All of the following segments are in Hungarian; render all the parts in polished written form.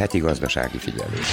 Heti gazdasági figyelés.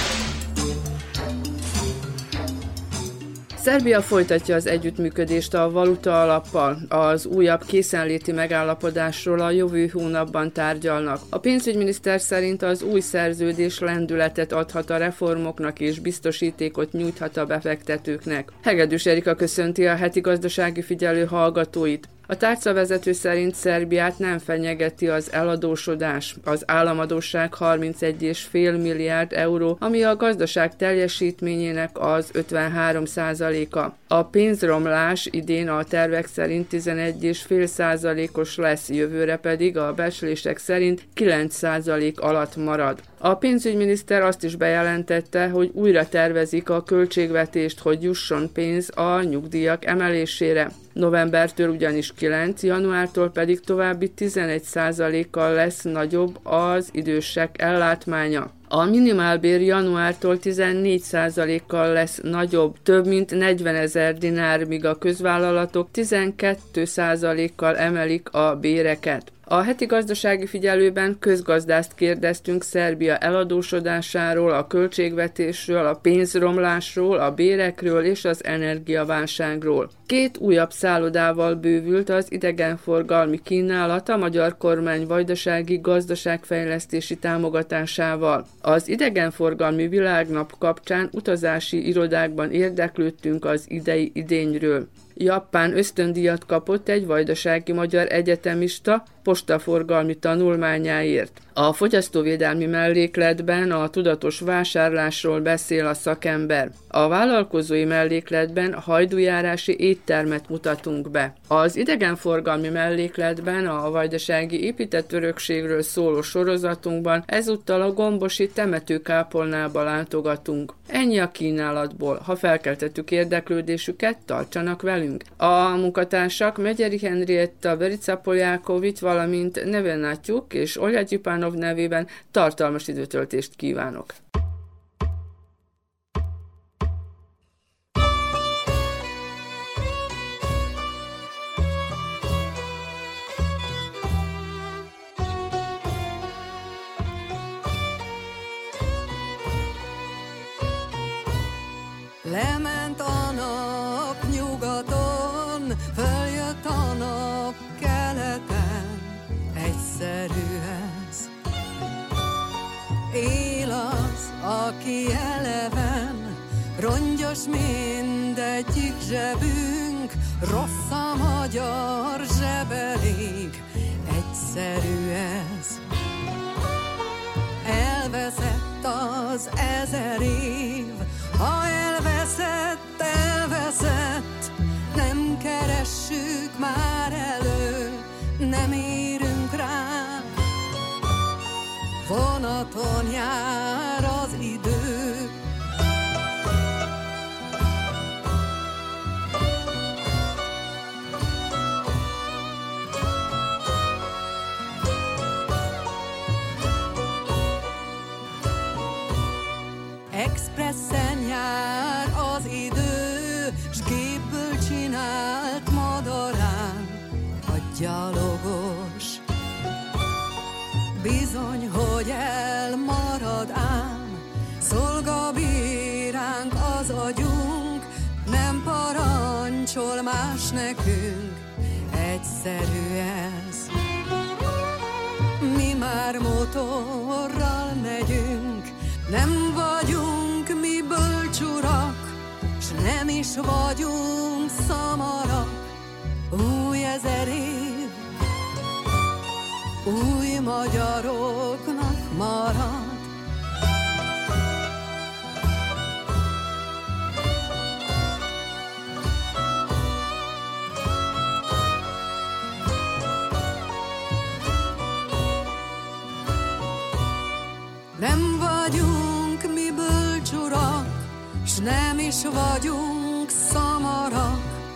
Szerbia folytatja az együttműködést a valuta alappal. Az újabb készenléti megállapodásról a jövő hónapban tárgyalnak. A pénzügyminiszter szerint az új szerződés lendületet adhat a reformoknak és biztosítékot nyújthat a befektetőknek. Hegedűs Erika köszönti a heti gazdasági figyelő hallgatóit. A tárcavezető szerint Szerbiát nem fenyegeti az eladósodás. Az államadósság 31,5 milliárd euró, ami a gazdaság teljesítményének az 53%-a. A pénzromlás idén a tervek szerint 11,5%-os lesz, jövőre pedig a becslések szerint 9% alatt marad. A pénzügyminiszter azt is bejelentette, hogy újra tervezik a költségvetést, hogy jusson pénz a nyugdíjak emelésére. Novembertől ugyanis 9, januártól pedig további 11%-kal lesz nagyobb az idősek ellátmánya. A minimálbér januártól 14%-kal lesz nagyobb, több mint 40 000 dinár, míg a közvállalatok 12%-kal emelik a béreket. A heti gazdasági figyelőben közgazdászt kérdeztünk Szerbia eladósodásáról, a költségvetésről, a pénzromlásról, a bérekről és az energiaválságról. Két újabb szállodával bővült az idegenforgalmi kínálat a magyar kormány vajdasági gazdaságfejlesztési támogatásával. Az idegenforgalmi világnap kapcsán utazási irodákban érdeklődtünk az idei idényről. Japán ösztöndíjat kapott egy vajdasági magyar egyetemista postaforgalmi tanulmányáért. A fogyasztóvédelmi mellékletben a tudatos vásárlásról beszél a szakember. A vállalkozói mellékletben hajdújárási éttermet mutatunk be. Az idegenforgalmi mellékletben a vajdasági épített örökségről szóló sorozatunkban ezúttal a gombosi temetőkápolnába látogatunk. Ennyi a kínálatból. Ha felkeltettük érdeklődésüket, tartsanak velünk. A munkatársak Megyeri Henrietta, Verica Poljaković, valamint Nevenatjuk és Olga Jupánov nevében tartalmas időtöltést kívánok! Lement a nap nyugaton, följött a nap keleten, egyszerűen él az, aki eleven, rongyos mindegyik zsebünk, rossz a magyar zsebelég, egyszerű ez. Elveszett az 1000 év, ha elveszett, elveszett, nem keressük már elő, nem érünk rá. Vonaton jár az idő. Expressen jár az idő, s gépből csinált madarán a gyalogos. Bizony, hogy elmarad ám, szolgabíránk az agyunk, nem parancsol más nekünk, egyszerű ez. Mi már motorral megyünk, nem vagyunk mi bölcsurak, s nem is vagyunk szamarak, új 1000 év. Új magyaroknak marad. Nem vagyunk mi bölcsurak, s nem is vagyunk szamarak.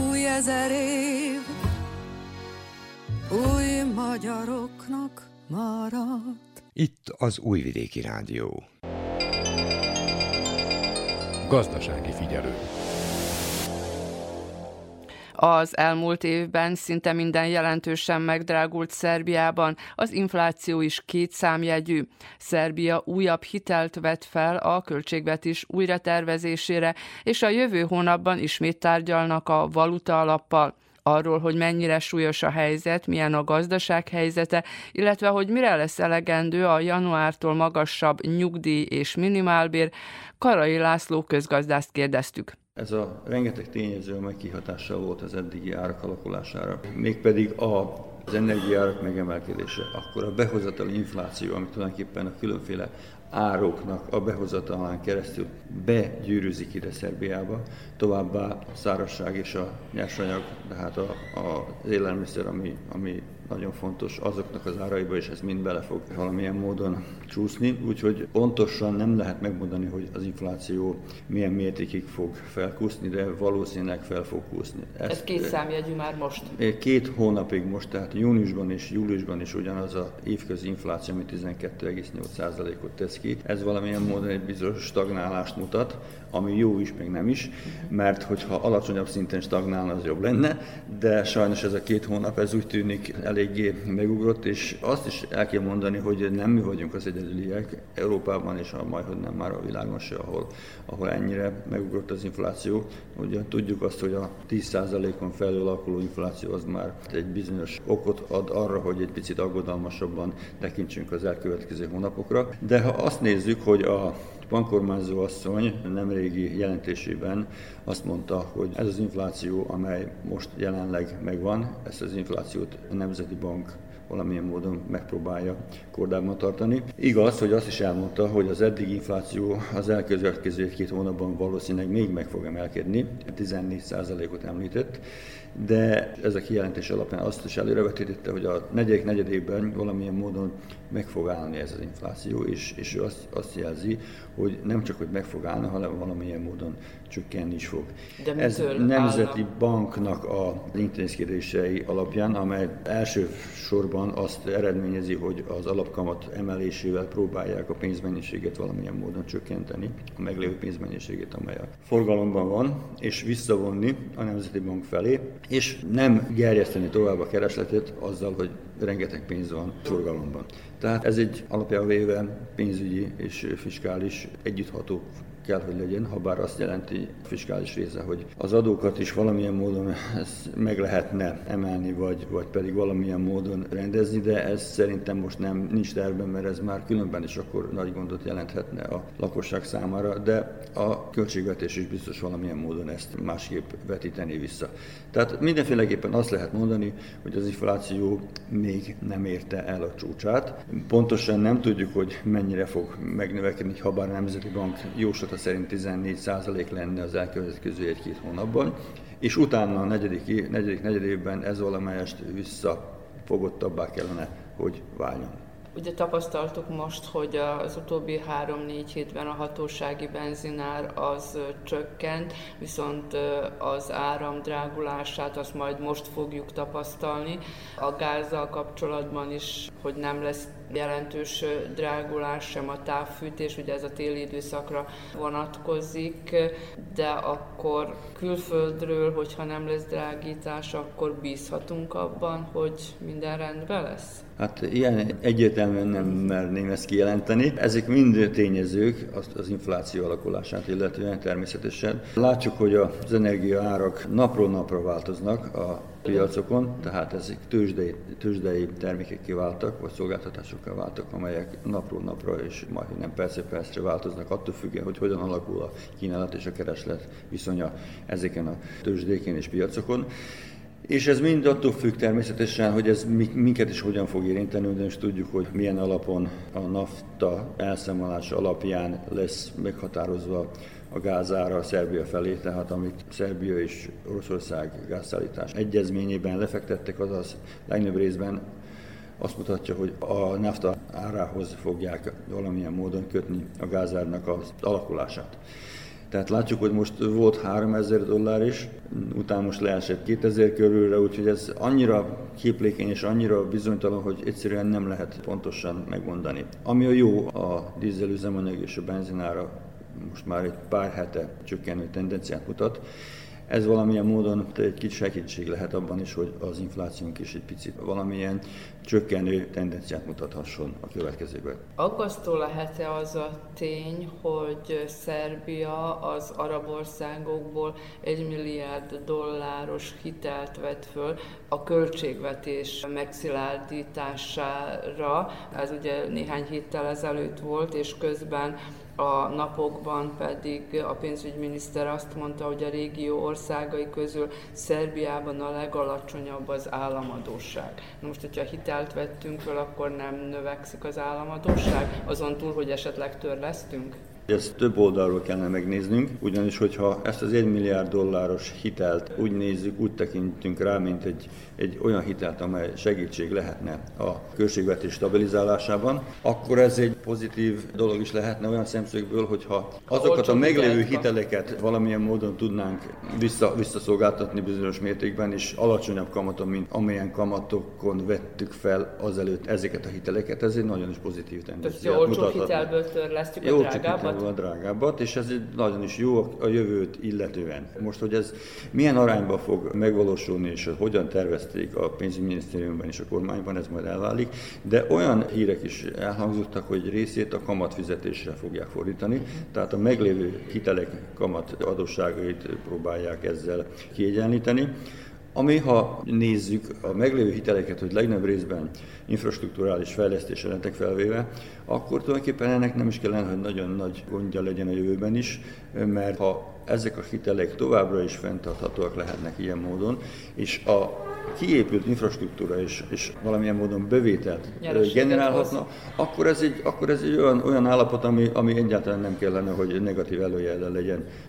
Új 1000 év. Új magyaroknak maradt. Itt az Újvidéki Rádió. Gazdasági figyelő. Az elmúlt évben szinte minden jelentősen megdrágult Szerbiában, az infláció is kétszámjegyű. Szerbia újabb hitelt vett fel a költségvetés újratervezésére, és a jövő hónapban ismét tárgyalnak a valuta alappal. Arról, hogy mennyire súlyos a helyzet, milyen a gazdaság helyzete, illetve hogy mire lesz elegendő a januártól magasabb nyugdíj és minimálbér, Karai László közgazdászt kérdeztük. Ez a rengeteg tényező, amely kihatással volt az eddigi árak alakulására, mégpedig az energiaárak megemelkedése, akkor a behozatali infláció, ami tulajdonképpen a különféle ároknak a behozatalán keresztül begyűrűzik ide Szerbiába, továbbá a szárazság és a nyersanyag, tehát az élelmiszer, ami nagyon fontos, azoknak az áraiba is ez mind bele fog valamilyen módon csúszni, úgyhogy pontosan nem lehet megmondani, hogy az infláció milyen mértékig fog felkúszni, de valószínűleg fel fog kúszni. Ez kétszámjegyű már most? 2 hónapig most, tehát júniusban és júliusban is ugyanaz az évközi infláció, ami 12,8%-ot tesz ki. Ez valamilyen módon egy bizonyos stagnálást mutat, ami jó is, meg nem is, mert hogyha alacsonyabb szinten stagnálna, az jobb lenne, de sajnos ez a 2 hónap, ez úgy tűnik eléggé megugrott, és azt is el kell mondani, hogy nem mi vagyunk az egyedüliek Európában, és majdhogy nem már a világon se, ahol ennyire megugrott az infláció. Ugye tudjuk azt, hogy a 10%-on felül alakuló infláció az már egy bizonyos okot ad arra, hogy egy picit aggodalmasabban tekintsünk az elkövetkező hónapokra, de ha azt nézzük, hogy a bankkormányzó asszony nemrégi jelentésében azt mondta, hogy ez az infláció, amely most jelenleg megvan, ezt az inflációt a Nemzeti Bank valamilyen módon megpróbálja kordában tartani. Igaz, hogy azt is elmondta, hogy az eddigi infláció az elkövetkező 2 hónapban valószínűleg még meg fog emelkedni, 14%-ot említett, de ez a kijelentés alapján azt is előrevetítette, hogy a negyedévben valamilyen módon meg fog állni ez az infláció, és ő azt jelzi, hogy nem csak hogy meg fog állni, hanem valamilyen módon csökkenni is fog. Ez Nemzeti Banknak az intézkedései alapján, amely első sorban azt eredményezi, hogy az alapkamat emelésével próbálják a pénzmennyiséget valamilyen módon csökkenteni, a meglévő pénzmennyiséget, amely a forgalomban van, és visszavonni a Nemzeti Bank felé, és nem gerjeszteni tovább a keresletet azzal, hogy rengeteg pénz van forgalomban. Tehát ez egy alapjában véve pénzügyi és fiskális együttható kell, hogy legyen, ha bár azt jelenti a fiskális része, hogy az adókat is valamilyen módon meg lehetne emelni, vagy pedig valamilyen módon rendezni, de ez szerintem most nincs tervben, mert ez már különben is akkor nagy gondot jelenthetne a lakosság számára, de a költségvetés is biztos valamilyen módon ezt másképp vetíteni vissza. Tehát mindenféleképpen azt lehet mondani, hogy az infláció még nem érte el a csúcsát. Pontosan nem tudjuk, hogy mennyire fog megnövekedni, ha bár a Nemzeti Bank jóslata szerint 14% lenne az elkövetkező 1-2 hónapban, és utána a negyedik negyedévben ez valamelyest visszafogottabbá kellene, hogy váljon. Ugye tapasztaltuk most, hogy az utóbbi 3-4 hétben a hatósági benzinár az csökkent, viszont az áram drágulását azt majd most fogjuk tapasztalni. A gázzal kapcsolatban is, hogy nem lesz jelentős drágulás, sem a távfűtés, ugye ez a téli időszakra vonatkozik, de akkor külföldről, hogyha nem lesz drágítás, akkor bízhatunk abban, hogy minden rendben lesz? Hát ilyen egyértelműen nem merném ezt kijelenteni. Ezek mind tényezők az infláció alakulását illetően természetesen. Látjuk, hogy az energiaárak napról napra változnak a piacokon, tehát ezek tőzsdei termékekké váltak, vagy szolgáltatásokká váltak, amelyek napról napra és majdnem percre változnak, attól függően, hogy hogyan alakul a kínálat és a kereslet viszonya ezeken a tőzsdéken és piacokon. És ez mind attól függ természetesen, hogy ez minket is hogyan fog érinteni, ugyanis tudjuk, hogy milyen alapon a NAFTA elszámolás alapján lesz meghatározva a gázára a Szerbia felé, tehát amit Szerbia és Oroszország gázszállítás egyezményében lefektettek, azaz legnagyobb részben azt mutatja, hogy a NAFTA árához fogják valamilyen módon kötni a gázárnak az alakulását. Tehát látjuk, hogy most volt $3000 is, utána most leesett 2000 körülre, úgyhogy ez annyira képlékeny és annyira bizonytalan, hogy egyszerűen nem lehet pontosan megmondani. Ami a jó, a dízelüzemanyag és a benzinára most már egy pár hete csökkenő tendenciát mutat. Ez valamilyen módon egy kicsit segítség lehet abban is, hogy az inflációnk is egy picit valamilyen csökkenő tendenciát mutathasson a következőben. Aggasztó lehet-e az a tény, hogy Szerbia az arab országokból $1 milliárd hitelt vett föl a költségvetés megszilárdítására? Ez ugye néhány héttel ezelőtt volt, és közben a napokban pedig a pénzügyminiszter azt mondta, hogy a régió országai közül Szerbiában a legalacsonyabb az államadósság. Na most, hogyha hitelt vettünk föl, akkor nem növekszik az államadósság, azon túl, hogy esetleg törlesztünk? Ezt több oldalról kellene megnéznünk, ugyanis hogyha ezt az $1 milliárd hitelt úgy nézzük, úgy tekintünk rá, mint egy olyan hitelt, amely segítség lehetne a költségvetés stabilizálásában, akkor ez egy pozitív dolog is lehetne olyan szemszögből, hogyha azokat a meglévő hiteleket valamilyen módon tudnánk visszaszolgáltatni bizonyos mértékben, és alacsonyabb kamaton, mint amilyen kamatokon vettük fel azelőtt ezeket a hiteleket, ez egy nagyon is pozitív tendenciát mutathatna. Olcsó hitelből törlesztjük a drágábbat? A drágábbat, és ez nagyon is jó a jövőt illetően. Most, hogy ez milyen arányban fog megvalósulni, és hogyan tervezték a pénzügyminisztériumban és a kormányban, ez majd elválik, de olyan hírek is elhangzottak, hogy részét a kamatfizetésre fogják fordítani, tehát a meglévő hitelek kamat adósságait próbálják ezzel kiegyenlíteni. Ami, ha nézzük a meglévő hiteleket, hogy legnagyobb részben infrastrukturális fejlesztésre lettek felvéve, akkor tulajdonképpen ennek nem is kellene, hogy nagyon nagy gondja legyen a jövőben is, mert ha ezek a hitelek továbbra is fenntarthatóak lehetnek ilyen módon, és a kiépült infrastruktúra és valamilyen módon bevételt generálhatna, akkor ez egy olyan állapot, ami egyáltalán nem kellene, hogy negatív előjellel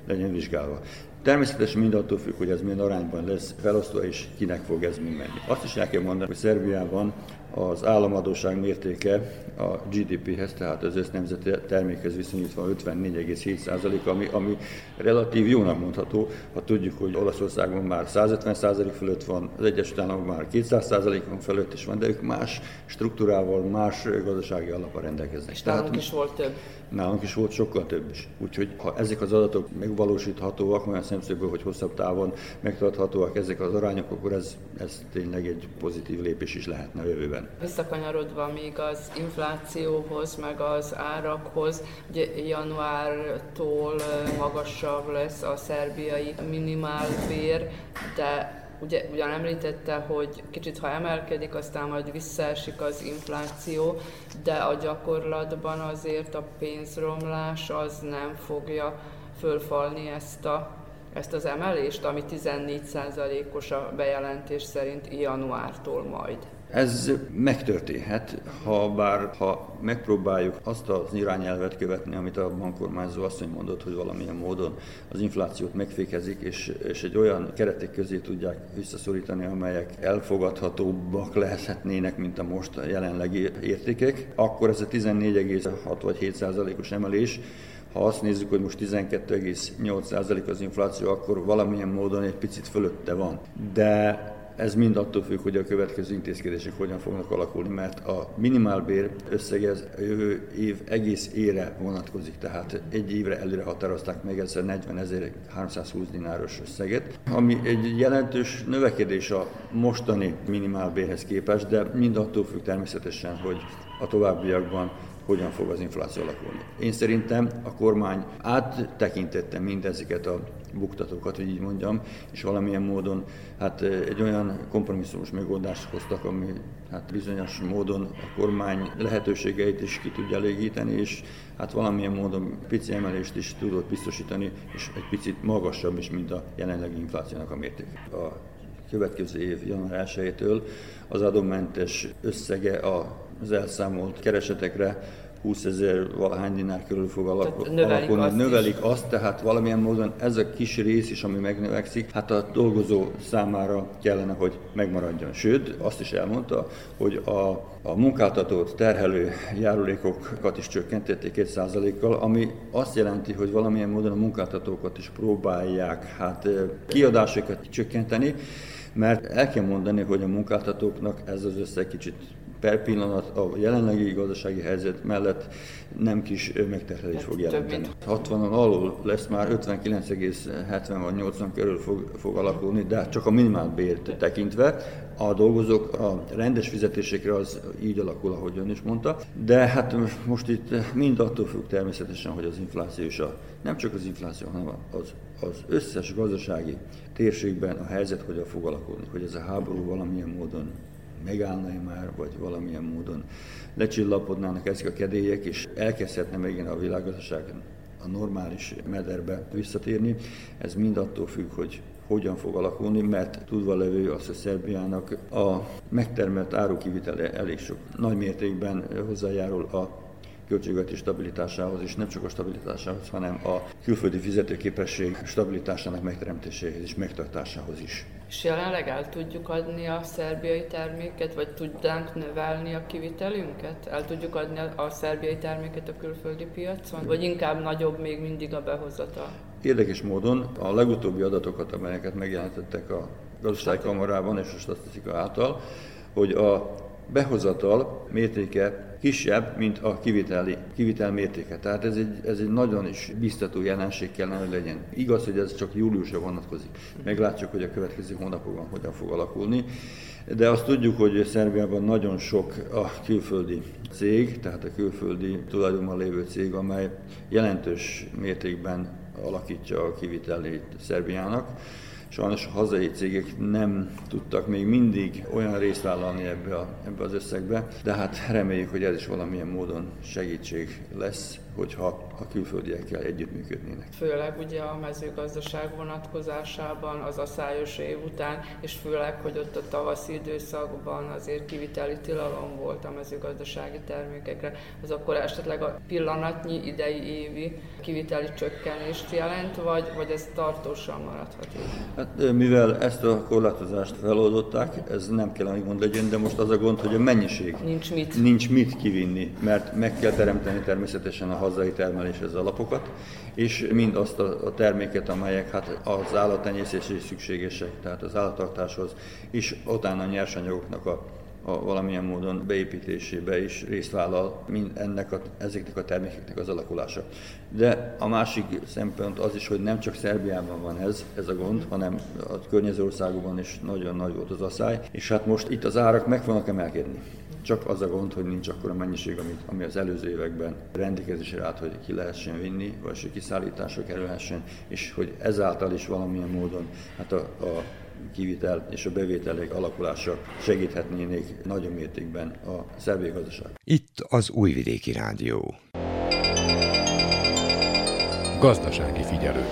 legyen vizsgálva. Természetesen mind attól függ, hogy ez milyen arányban lesz felosztva, és kinek fog ez mind menni. Azt is el kell mondani, hogy Szerbiában az államadósság mértéke a GDP-hez, tehát az össznemzeti termékhez viszonyítva 54,7%, ami relatív jónak mondható, ha tudjuk, hogy Olaszországban már 150% fölött van, az Egyesült Államokban már 200%-on fölött is van, de ők más struktúrával, más gazdasági alappal rendelkeznek. És nálunk is volt több. Nálunk is volt sokkal több is. Úgyhogy ha ezek az adatok megvalósíthatóak, olyan szemszögből, hogy hosszabb távon megtarthatóak ezek az arányok, akkor ez tényleg egy pozitív lépés is lehetne a jövőben. Visszakanyarodva még az inflációhoz, meg az árakhoz, ugye januártól magasabb lesz a szerbiai minimálbér, de ugye ugyan említette, hogy kicsit ha emelkedik, aztán majd visszaesik az infláció, de a gyakorlatban azért a pénzromlás az nem fogja fölfalni ezt az emelést, ami 14%-os a bejelentés szerint januártól majd. Ez megtörténhet, ha megpróbáljuk azt az irányelvet követni, amit a bankkormányzó asszony mondott, hogy valamilyen módon az inflációt megfékezik, és egy olyan keretek közé tudják visszaszorítani, amelyek elfogadhatóbbak lehetnének, mint a most jelenlegi értékek, akkor ez a 14,6 vagy 7%-os emelés, ha azt nézzük, hogy most 12,8% az infláció, akkor valamilyen módon egy picit fölötte van. De ez mind attól függ, hogy a következő intézkedések hogyan fognak alakulni, mert a minimálbér összege a jövő év egész évre vonatkozik, tehát egy évre előre határozták meg ezt a 40.320 dináros összeget, ami egy jelentős növekedés a mostani minimálbérhez képest, de mind attól függ természetesen, hogy a továbbiakban hogyan fog az infláció alakulni. Én szerintem a kormány áttekintette mindezeket a buktatókat, hogy így mondjam, és valamilyen módon egy olyan kompromisszumos megoldást hoztak, ami bizonyos módon a kormány lehetőségeit is ki tudja elégíteni, és valamilyen módon pici emelést is tudott biztosítani, és egy picit magasabb is, mint a jelenlegi inflációnak a mértéke. A következő év január 1-től az adómentes összege az elszámolt keresetekre 20.000 valahány dinár körül fog alakulni, növelik azt, tehát valamilyen módon ez a kis rész is, ami megnövekszik, a dolgozó számára kellene, hogy megmaradjon. Sőt, azt is elmondta, hogy a munkáltatót terhelő járulékokat is csökkentették 2%-kal, ami azt jelenti, hogy valamilyen módon a munkáltatókat is próbálják kiadásokat csökkenteni, mert el kell mondani, hogy a munkáltatóknak ez az összeg kicsit per pillanat a jelenlegi gazdasági helyzet mellett nem kis megterhelés fog jelenteni. 60-an alul lesz már, 59,70-80 körül fog alakulni, de csak a minimálbért tekintve. A dolgozók a rendes fizetésekre az így alakul, ahogy ön is mondta, de hát most itt mind attól függ természetesen, hogy az infláció is nem csak az infláció, hanem az összes gazdasági térségben a helyzet hogyan fog alakulni, hogy ez a háború valamilyen módon megállna-e már, vagy valamilyen módon lecsillapodnának ezek a kedélyek, és elkezdhetne megint a világgazdaság a normális mederbe visszatérni. Ez mind attól függ, hogy hogyan fog alakulni, mert tudva levő az, hogy Szerbiának a megtermelt árukivitele elég sok nagy mértékben hozzájárul a költségvetés stabilitásához, és nem csak a stabilitásához, hanem a külföldi fizetőképesség stabilitásának megteremtéséhez és megtartásához is. És jelenleg el tudjuk adni a szerbiai terméket, vagy tudnánk növelni a kivitelünket? El tudjuk adni a szerbiai terméket a külföldi piacon? Vagy inkább nagyobb még mindig a behozatal? Érdekes módon a legutóbbi adatokat, amelyeket megjelentettek a Gazdaságkamarában és a statisztika által, hogy a behozatal mértéke kisebb, mint a kivitel mértéke. Tehát ez egy nagyon is biztató jelenség kellene, hogy legyen. Igaz, hogy ez csak júliusra vonatkozik. Meglátjuk, hogy a következő hónapokban hogyan fog alakulni. De azt tudjuk, hogy Szerbiában nagyon sok a külföldi cég, tehát a külföldi tulajdonban lévő cég, amely jelentős mértékben alakítja a kivitelét Szerbiának. Sajnos a hazai cégek nem tudtak még mindig olyan részt vállalni ebbe az összegbe, de hát reméljük, hogy ez is valamilyen módon segítség lesz, hogyha a külföldiekkel együttműködnének. Főleg ugye a mezőgazdaság vonatkozásában az aszályos év után, és főleg, hogy ott a tavaszi időszakban azért kiviteli tilalom volt a mezőgazdasági termékekre, az akkor esetleg a pillanatnyi idei évi kiviteli csökkenést jelent, vagy ez tartósan maradhat? Hát, mivel ezt a korlátozást feloldották, ez nem kell annyi gond legyen, de most az a gond, hogy a mennyiség nincs mit kivinni, mert meg kell teremteni természetesen a hazai termeléshez alapokat, és mindazt a terméket, amelyek hát az állattenyésztéshez szükségesek, tehát az állattartáshoz, és utána a nyersanyagoknak a valamilyen módon beépítésébe is részt vállal ezeknek a termékeknek az alakulása. De a másik szempont az is, hogy nem csak Szerbiában van ez a gond, hanem a környező országokban is nagyon nagy volt az aszály, és hát most itt az árak meg fognak emelkedni. Csak az a gond, hogy nincs akkora mennyiség, ami az előző években rendelkezésre állt, hogy ki lehessen vinni, vagy kiszállításra kerülhessen, és hogy ezáltal is valamilyen módon hát a kivitel és a bevételek alakulása segíthetnének nagyobb mértékben a szerb gazdaság. Itt az Újvidéki Rádió. Gazdasági figyelő.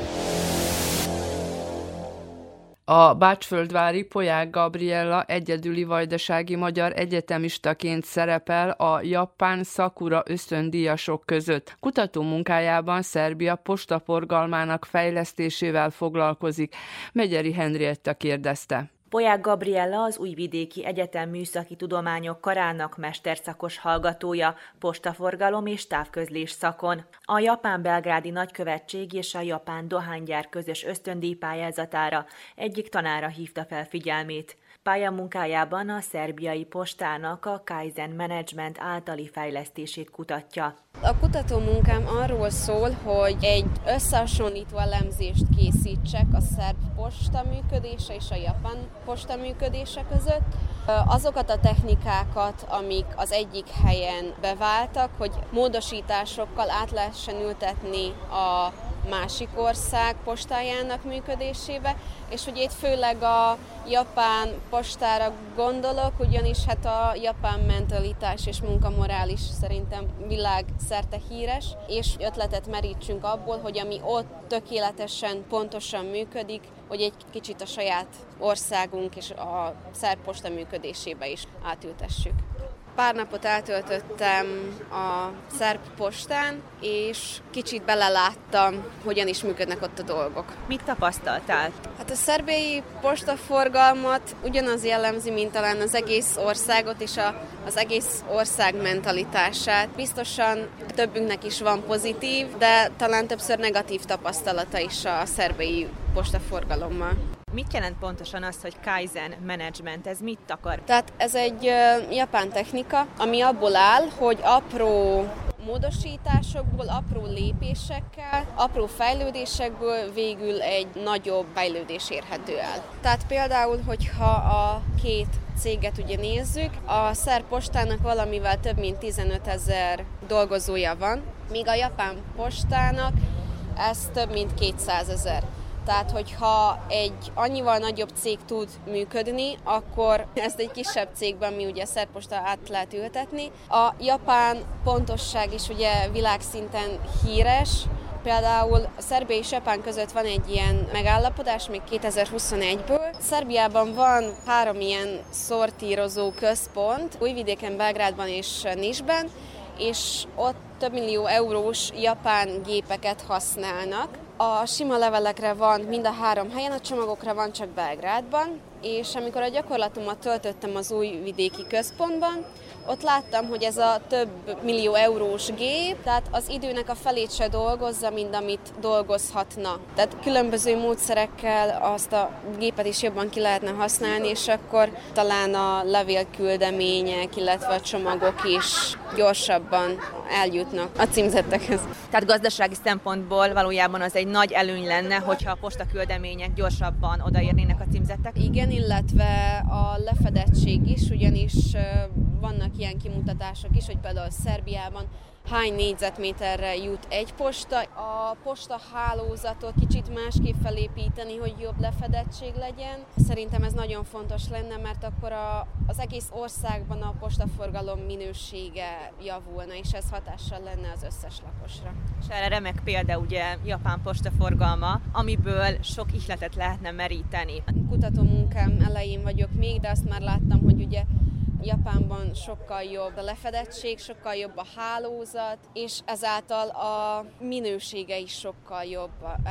A bácsföldvári Polyák Gabriella egyedüli vajdasági magyar egyetemistaként szerepel a japán szakura ösztöndíjasok között. Kutató munkájában Szerbia postaforgalmának fejlesztésével foglalkozik. Megyeri Henrietta kérdezte. Polyák Gabriella az Újvidéki Egyetem Műszaki Tudományok Karának mesterszakos hallgatója, postaforgalom és távközlés szakon. A Japán-Belgrádi Nagykövetség és a Japán Dohánygyár közös ösztöndíj pályázatára egyik tanára hívta fel figyelmét. Pályamunkájában a szerbiai postának a Kaizen Management általi fejlesztését kutatja. A kutatómunkám arról szól, hogy egy összehasonlító elemzést készítsek a szerb posta működése és a japán posta működése között. Azokat a technikákat, amik az egyik helyen beváltak, hogy módosításokkal át lehessen ültetni a másik ország postájának működésébe, és ugye itt főleg a japán postára gondolok, ugyanis hát a japán mentalitás és munkamorál is szerintem világszerte híres, és ötletet merítsünk abból, hogy ami ott tökéletesen, pontosan működik, hogy egy kicsit a saját országunk és a szerb posta működésébe is átültessük. Pár napot eltöltöttem a szerb postán, és kicsit beleláttam, hogyan is működnek ott a dolgok. Mit tapasztaltál? Hát a szerbiai postaforgalmat ugyanaz jellemzi, mint talán az egész országot és az egész ország mentalitását. Biztosan többünknek is van pozitív, de talán többször negatív tapasztalata is a szerbiai postaforgalommal. Mit jelent pontosan az, hogy Kaizen Management? Ez mit akar? Tehát ez egy japán technika, ami abból áll, hogy apró módosításokból, apró lépésekkel, apró fejlődésekből végül egy nagyobb fejlődés érhető el. Tehát például, hogyha a két céget ugye nézzük, a szerb postának valamivel több mint 15 000 dolgozója van, míg a japán postának ez több mint 200 000. Tehát, hogyha egy annyival nagyobb cég tud működni, akkor ezt egy kisebb cégben, mi ugye a szerb posta, át lehet ültetni. A japán pontosság is ugye világszinten híres. Például Szerbia és Japán között van egy ilyen megállapodás még 2021-ből. Szerbiában van 3 ilyen szortírozó központ, Újvidéken, Belgrádban és Nisben, és ott több millió eurós japán gépeket használnak. A sima levelekre van mind a 3 helyen, a csomagokra van csak Belgrádban, és amikor a gyakorlatomat töltöttem az újvidéki központban, ott láttam, hogy ez a több millió eurós gép, tehát az időnek a felét se dolgozza, mint amit dolgozhatna. Tehát különböző módszerekkel azt a gépet is jobban ki lehetne használni, és akkor talán a levélküldemények, illetve a csomagok is gyorsabban eljutnak a címzettekhez. Tehát gazdasági szempontból valójában az egy nagy előny lenne, hogyha a postaküldemények gyorsabban odaérnének a címzettek? Igen, illetve a lefedettség is, ugyanis vannak ilyen kimutatások is, hogy például Szerbiában hány négyzetméterre jut egy posta. A postahálózatot kicsit másképp felépíteni, hogy jobb lefedettség legyen. Szerintem ez nagyon fontos lenne, mert akkor az egész országban a postaforgalom minősége javulna, és ez hatással lenne az összes lakosra. És erre remek példa ugye japán postaforgalma, amiből sok ihletet lehetne meríteni. Kutatómunkám elején vagyok még, de azt már láttam, hogy ugye Japánban sokkal jobb a lefedettség, sokkal jobb a hálózat, és ezáltal a minősége is sokkal jobb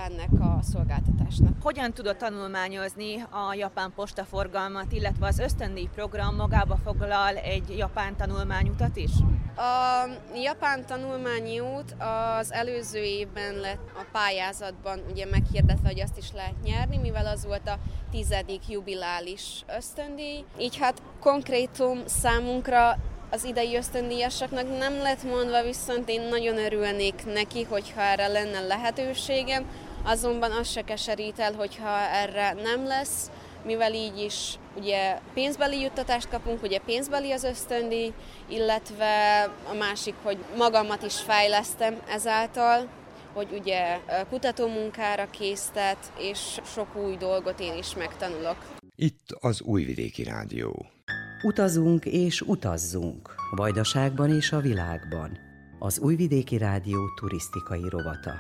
ennek a szolgáltatásnak. Hogyan tudod tanulmányozni a japán postaforgalmat, illetve az ösztöndíj program magába foglal egy japán tanulmányutat is? A japán tanulmányi út az előző évben lett a pályázatban ugye meghirdetve, hogy azt is lehet nyerni, mivel az volt a 10. jubilális ösztöndíj. Így hát konkrétum számunkra az idei ösztöndíjasoknak nem lett mondva, viszont én nagyon örülnék neki, hogyha erre lenne lehetőségem, azonban az se keserít el, hogyha erre nem lesz, mivel így is ugye pénzbeli juttatást kapunk, ugye pénzbeli az ösztöndíj, illetve a másik, hogy magamat is fejlesztem ezáltal, hogy ugye kutatómunkára késztet, és sok új dolgot én is megtanulok. Itt az Újvidéki Rádió. Utazunk és utazzunk, Vajdaságban és a világban. Az Újvidéki Rádió turisztikai rovata.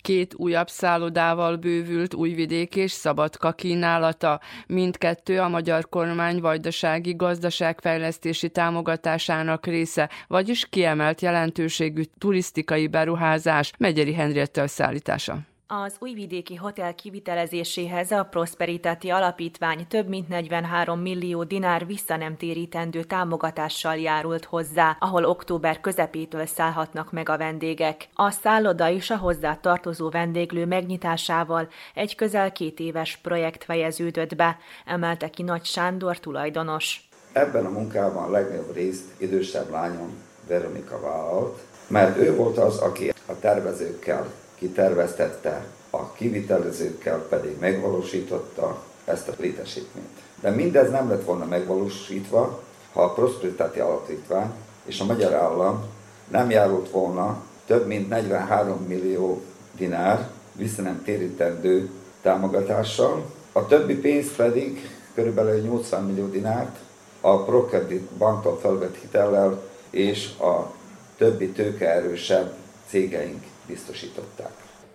2 újabb szállodával bővült Újvidék és Szabadka kínálata. Mindkettő a magyar kormány vajdasági gazdaságfejlesztési támogatásának része, vagyis kiemelt jelentőségű turisztikai beruházás. Megyeri Henrietta szállítása. Az újvidéki hotel kivitelezéséhez a Prosperitati Alapítvány több mint 43 millió dinár visszanemtérítendő támogatással járult hozzá, ahol október közepétől szállhatnak meg a vendégek. A szálloda és a hozzá tartozó vendéglő megnyitásával egy közel 2 éves projekt fejeződött be, emelte ki Nagy Sándor tulajdonos. Ebben a munkában a legnagyobb részt idősebb lányom, Verica vállalt, mert ő volt az, aki a tervezőkkel kiterveztette, a kivitelezőkkel pedig megvalósította ezt a létesítményt. De mindez nem lett volna megvalósítva, ha a Prosperitati Alapítvány és a magyar állam nem járult volna több mint 43 millió dinár vissza nem térítendő támogatással, a többi pénzt pedig kb. 80 millió dinárt a ProCredit Banktól felvett hitellel és a többi tőkeerősebb cégeink biztosították.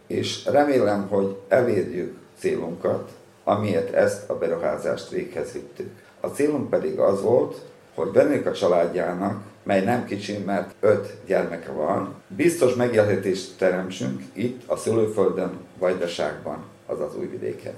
És remélem, hogy elérjük célunkat, amiért ezt a beruházást véghez vittük. A célunk pedig az volt, hogy Venika családjának, mely nem kicsi, mert 5 gyermeke van, biztos megélhetést teremtsünk itt a szülőföldön, Vajdaságban, azaz Újvidéken.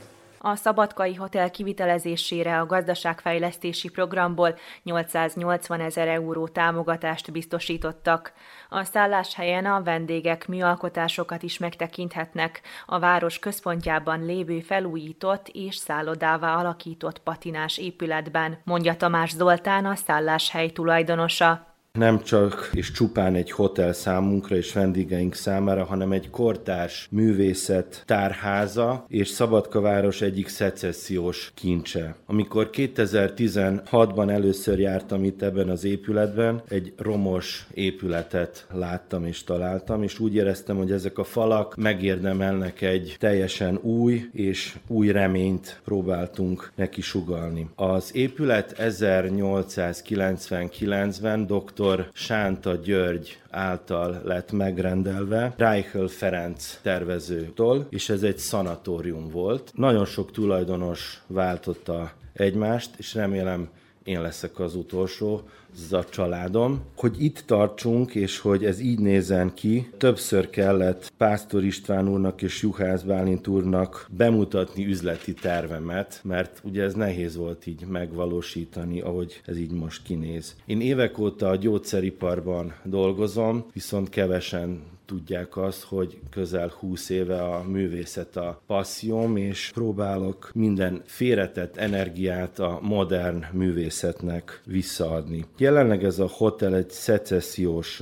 a Szabadkai Hotel kivitelezésére a gazdaságfejlesztési programból 880 000 euró támogatást biztosítottak. A szálláshelyen a vendégek műalkotásokat is megtekinthetnek a város központjában lévő felújított és szállodává alakított patinás épületben, mondja Tamás Zoltán, a szálláshely tulajdonosa. Nem csak és csupán egy hotel számunkra és vendégeink számára, hanem egy kortárs művészet tárháza és Szabadka város egyik szecessziós kincse. Amikor 2016-ban először jártam itt ebben az épületben, egy romos épületet láttam és találtam, és úgy éreztem, hogy ezek a falak megérdemelnek egy teljesen új és új reményt próbáltunk neki sugallni. Az épület 1899-ben dr. Sánta György által lett megrendelve Reichel Ferenc tervezőtől, és ez egy szanatórium volt. Nagyon sok tulajdonos váltotta egymást, és remélem én leszek az utolsó, az a családom. Hogy itt tartsunk, és hogy ez így nézzen ki, többször kellett Pásztor István úrnak és Juhász Bálint úrnak bemutatni üzleti tervemet, mert ugye ez nehéz volt így megvalósítani, ahogy ez így most kinéz. Én évek óta a gyógyszeriparban dolgozom, viszont kevesen tudják azt, hogy közel 20 éve a művészet a passzióm, és próbálok minden félretett energiát a modern művészetnek visszaadni. Jelenleg ez a hotel egy szecessziós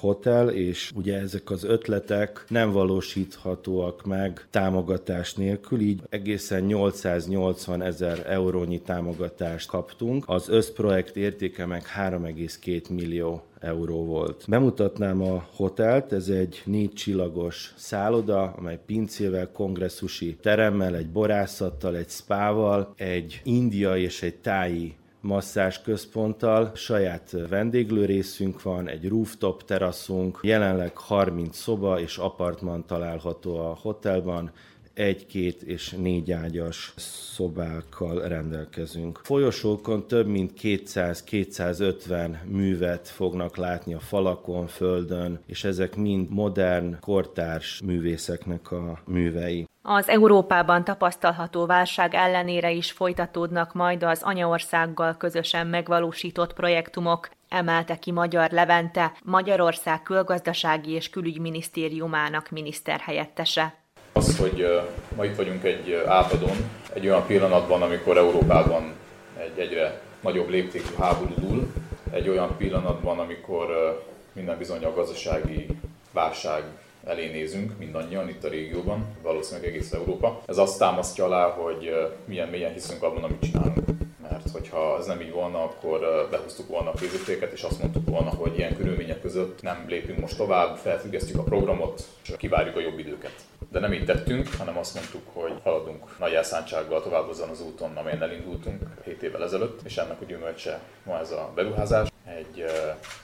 hotel, és ugye ezek az ötletek nem valósíthatóak meg támogatás nélkül, így egészen 880 000 eurónyi támogatást kaptunk. Az összprojekt értéke meg 3,2 millió euró volt. Bemutatnám a hotelt, ez egy 4 csillagos szálloda, amely pincével, kongresszusi teremmel, egy borászattal, egy spával, egy indiai és egy táji masszázs központtal, saját vendéglő részünk van, egy rooftop teraszunk, jelenleg 30 szoba és apartman található a hotelban, 1, 2 és 4 ágyas szobákkal rendelkezünk. Folyosókon több mint 200-250 művet fognak látni a falakon, földön, és ezek mind modern, kortárs művészeknek a művei. Az Európában tapasztalható válság ellenére is folytatódnak majd az anyaországgal közösen megvalósított projektumok, emelte ki Magyar Levente, Magyarország Külgazdasági és Külügyminisztériumának miniszterhelyettese. Az, hogy ma itt vagyunk egy átadón, egy olyan pillanatban, amikor Európában egy egyre nagyobb léptékű háború dúl, egy olyan pillanatban, amikor minden bizony a gazdasági válság elé nézünk, mindannyian itt a régióban, valószínűleg egész Európa. Ez azt támasztja alá, hogy milyen mélyen hiszünk abban, amit csinálunk. Mert hogyha ez nem így volna, akkor behúztuk volna a kézütéket, és azt mondtuk volna, hogy ilyen körülmények között nem lépünk most tovább, felfüggesztjük a programot, és kivárjuk a jobb időket. De nem így tettünk, hanem azt mondtuk, hogy haladunk nagy elszántsággal tovább azon az úton, amelyen elindultunk 7 évvel ezelőtt, és ennek a gyümölcse ma ez a beruházás. Egy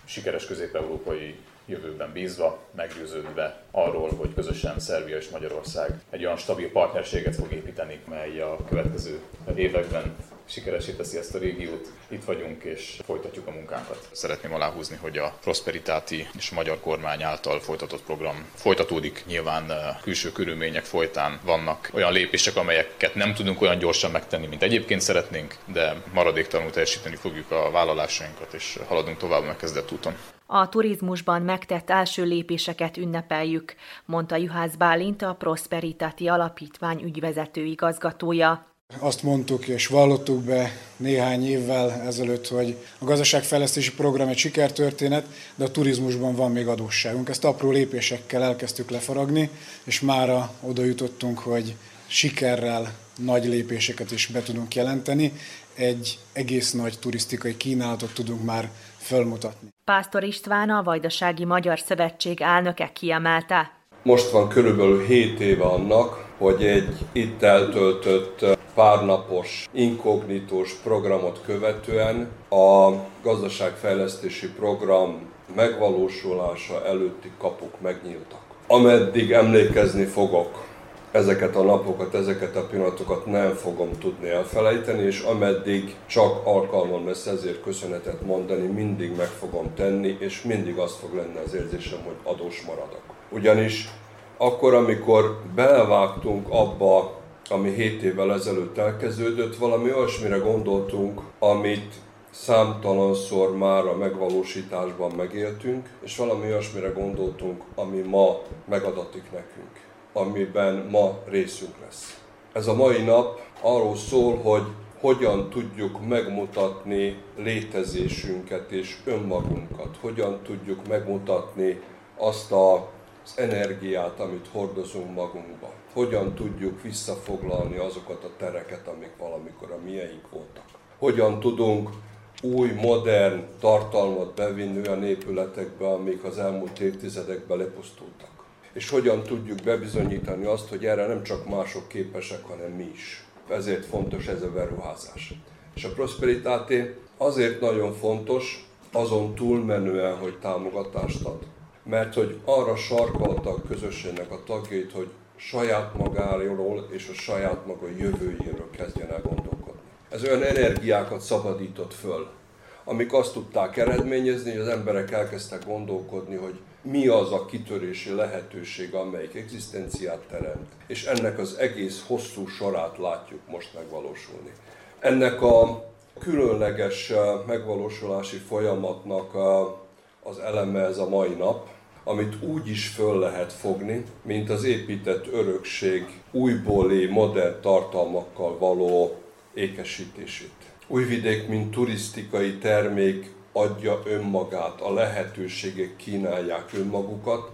sikeres közép-európai jövőben bízva, meggyőződve arról, hogy közösen Szerbia és Magyarország egy olyan stabil partnerséget fog építeni, mely a következő években sikeressé teszi ezt a régiót. Itt vagyunk és folytatjuk a munkánkat. Szeretném aláhúzni, hogy a Prosperitati és a magyar kormány által folytatott program folytatódik. Nyilván külső körülmények folytán vannak olyan lépések, amelyeket nem tudunk olyan gyorsan megtenni, mint egyébként szeretnénk, de maradéktalanul teljesíteni fogjuk a vállalásainkat, és haladunk tovább megkezdett úton. A turizmusban megtett első lépéseket ünnepeljük, mondta Juhász Bálint, a Prosperitati Alapítvány ügyvezető igazgatója. Azt mondtuk és vallottuk be néhány évvel ezelőtt, hogy a gazdaságfejlesztési program egy sikertörténet, de a turizmusban van még adósságunk. Ezt apró lépésekkel elkezdtük lefaragni, és mára oda jutottunk, hogy sikerrel nagy lépéseket is be tudunk jelenteni. Egy egész nagy turisztikai kínálatot tudunk már fölmutatni. Pásztor István, a Vajdasági Magyar Szövetség elnöke kiemelte. Most van körülbelül 7 éve annak, hogy egy itt eltöltött párnapos, inkognitós programot követően a gazdaságfejlesztési program megvalósulása előtti kapuk megnyíltak. Ameddig emlékezni fogok, ezeket a napokat, ezeket a pillanatokat nem fogom tudni elfelejteni, és ameddig csak alkalmam lesz ezért köszönetet mondani, mindig meg fogom tenni, és mindig az fog lenni az érzésem, hogy adós maradok. Ugyanis akkor, amikor belevágtunk abba ami 7 évvel ezelőtt elkezdődött, valami olyasmire gondoltunk, amit számtalanszor már a megvalósításban megéltünk, és valami olyasmire gondoltunk, ami ma megadatik nekünk, amiben ma részünk lesz. Ez a mai nap arról szól, hogy hogyan tudjuk megmutatni létezésünket és önmagunkat, hogyan tudjuk megmutatni azt az energiát, amit hordozunk magunkba, hogyan tudjuk visszafoglalni azokat a tereket, amik valamikor a mieink voltak, hogyan tudunk új, modern tartalmat bevinni olyan épületekbe, amik az elmúlt évtizedekben lepusztultak. És hogyan tudjuk bebizonyítani azt, hogy erre nem csak mások képesek, hanem mi is. Ezért fontos ez a beruházás. És a Prosperitati azért nagyon fontos, azon túlmenően, hogy támogatást ad. Mert hogy arra sarkalta a közösségnek a tagjait, hogy saját magáról és a saját maga jövőjéről kezdjen el gondolkodni. Ez olyan energiákat szabadított föl, amik azt tudták eredményezni, hogy az emberek elkezdtek gondolkodni, hogy mi az a kitörési lehetőség, amelyik egzisztenciát teremt, és ennek az egész hosszú sorát látjuk most megvalósulni. Ennek a különleges megvalósulási folyamatnak az eleme ez a mai nap, amit úgy is föl lehet fogni, mint az épített örökség újbóli modern tartalmakkal való ékesítését. Újvidék, mint turisztikai termék adja önmagát, a lehetőségek kínálják önmagukat.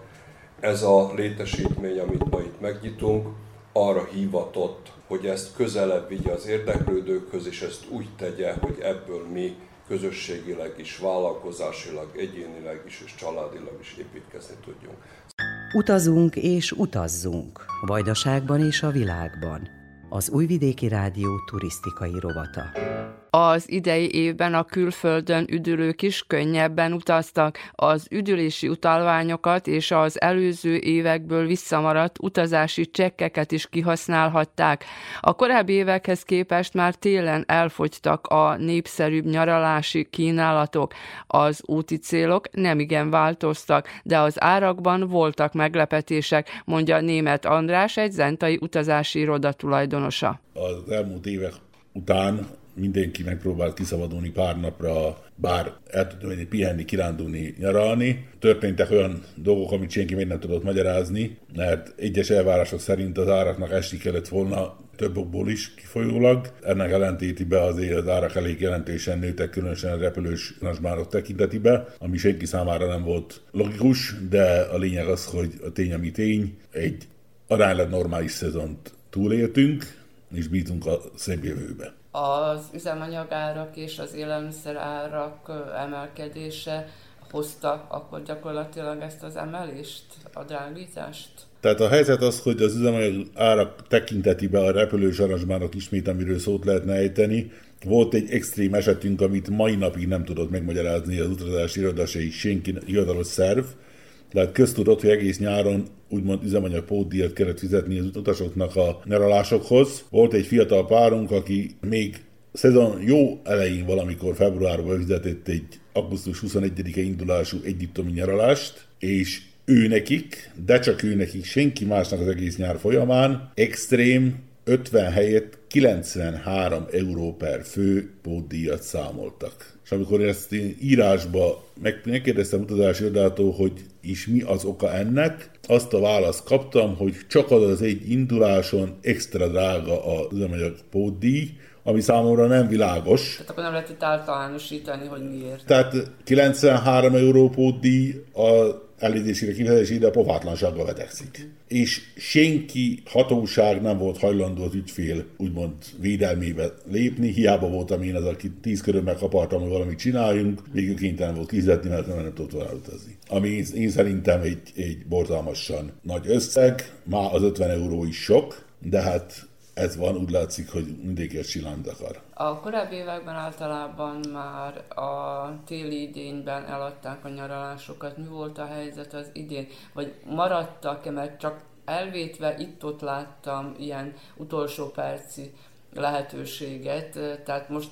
Ez a létesítmény, amit ma itt megnyitunk, arra hivatott, hogy ezt közelebb vigye az érdeklődőkhöz, és ezt úgy tegye, hogy ebből mi közösségileg is, vállalkozásilag, egyénileg is és családilag is építkezni tudjunk. Utazunk és utazzunk, Vajdaságban és a világban. Az Újvidéki Rádió turisztikai rovata. Az idei évben a külföldön üdülők is könnyebben utaztak. Az üdülési utalványokat és az előző évekből visszamaradt utazási csekkeket is kihasználhatták. A korábbi évekhez képest már télen elfogytak a népszerűbb nyaralási kínálatok. Az úti célok nemigen változtak, de az árakban voltak meglepetések, mondja Németh András, egy zentai utazási iroda tulajdonosa. Az elmúlt évek után mindenki megpróbált kiszabadulni pár napra, bár el tudni menni, pihenni, kirándulni, nyaralni. Történtek olyan dolgok, amit senki még nem tudott magyarázni, mert egyes elvárások szerint az áraknak esni kellett volna több okból is kifolyólag. Ennek ellentétében azért az árak elég jelentősen nőtek, különösen a repülős nagymárok tekintetében, ami senki számára nem volt logikus, de a lényeg az, hogy a tény, ami tény, egy aránylag normális szezont túléltünk, és bízunk a szebb jövőbe. Az üzemanyagárak és az élelmiszerárak emelkedése hozta akkor gyakorlatilag ezt az emelést, a drágítást? Tehát a helyzet az, hogy az üzemanyagárak tekintetében a repülős arancsmárok ismét, amiről szót lehetne ejteni. Volt egy extrém esetünk, amit mai napig nem tudott megmagyarázni az utazási iroda se is senki hivatalos szerv. Tehát köztudott, hogy egész nyáron úgymond üzemanyag pótdíjat kellett fizetni az utasoknak a nyaralásokhoz. Volt egy fiatal párunk, aki még szezon jó elején valamikor februárban fizetett egy augusztus 21-e indulású egyiptomi nyaralást, és ő nekik, de csak ő nekik, senki másnak az egész nyár folyamán extrém 50 helyett 93 euró per fő pótdíjat számoltak. És amikor ezt én írásba megkérdeztem utazási irodától, hogy is mi az oka ennek, azt a választ kaptam, hogy csak az egy induláson extra drága az üzemanyag pótdíj, ami számomra nem világos. Tehát akkor nem lehet itt általánosítani, hogy miért. Tehát 93 euró pótdíj a elvédésére, kifizetésére, de a pofátlansággal vetekszik. És senki hatóság nem volt hajlandó az ügyfél úgymond védelmébe lépni, hiába voltam én az, aki 10 körömmel kapartam, hogy valamit csináljunk, végül kénytelen volt kifizetni, mert nem tudott elutazni. Ami én szerintem egy borzalmasan nagy összeg, már az 50 euró is sok, de hát ez van, úgy látszik, hogy mindenki ezt csinálni akar. A korábbi években általában már a téli idényben eladták a nyaralásokat. Mi volt a helyzet az idén? Vagy maradtak-e, mert csak elvétve itt-ott láttam ilyen utolsó perci lehetőséget. Tehát most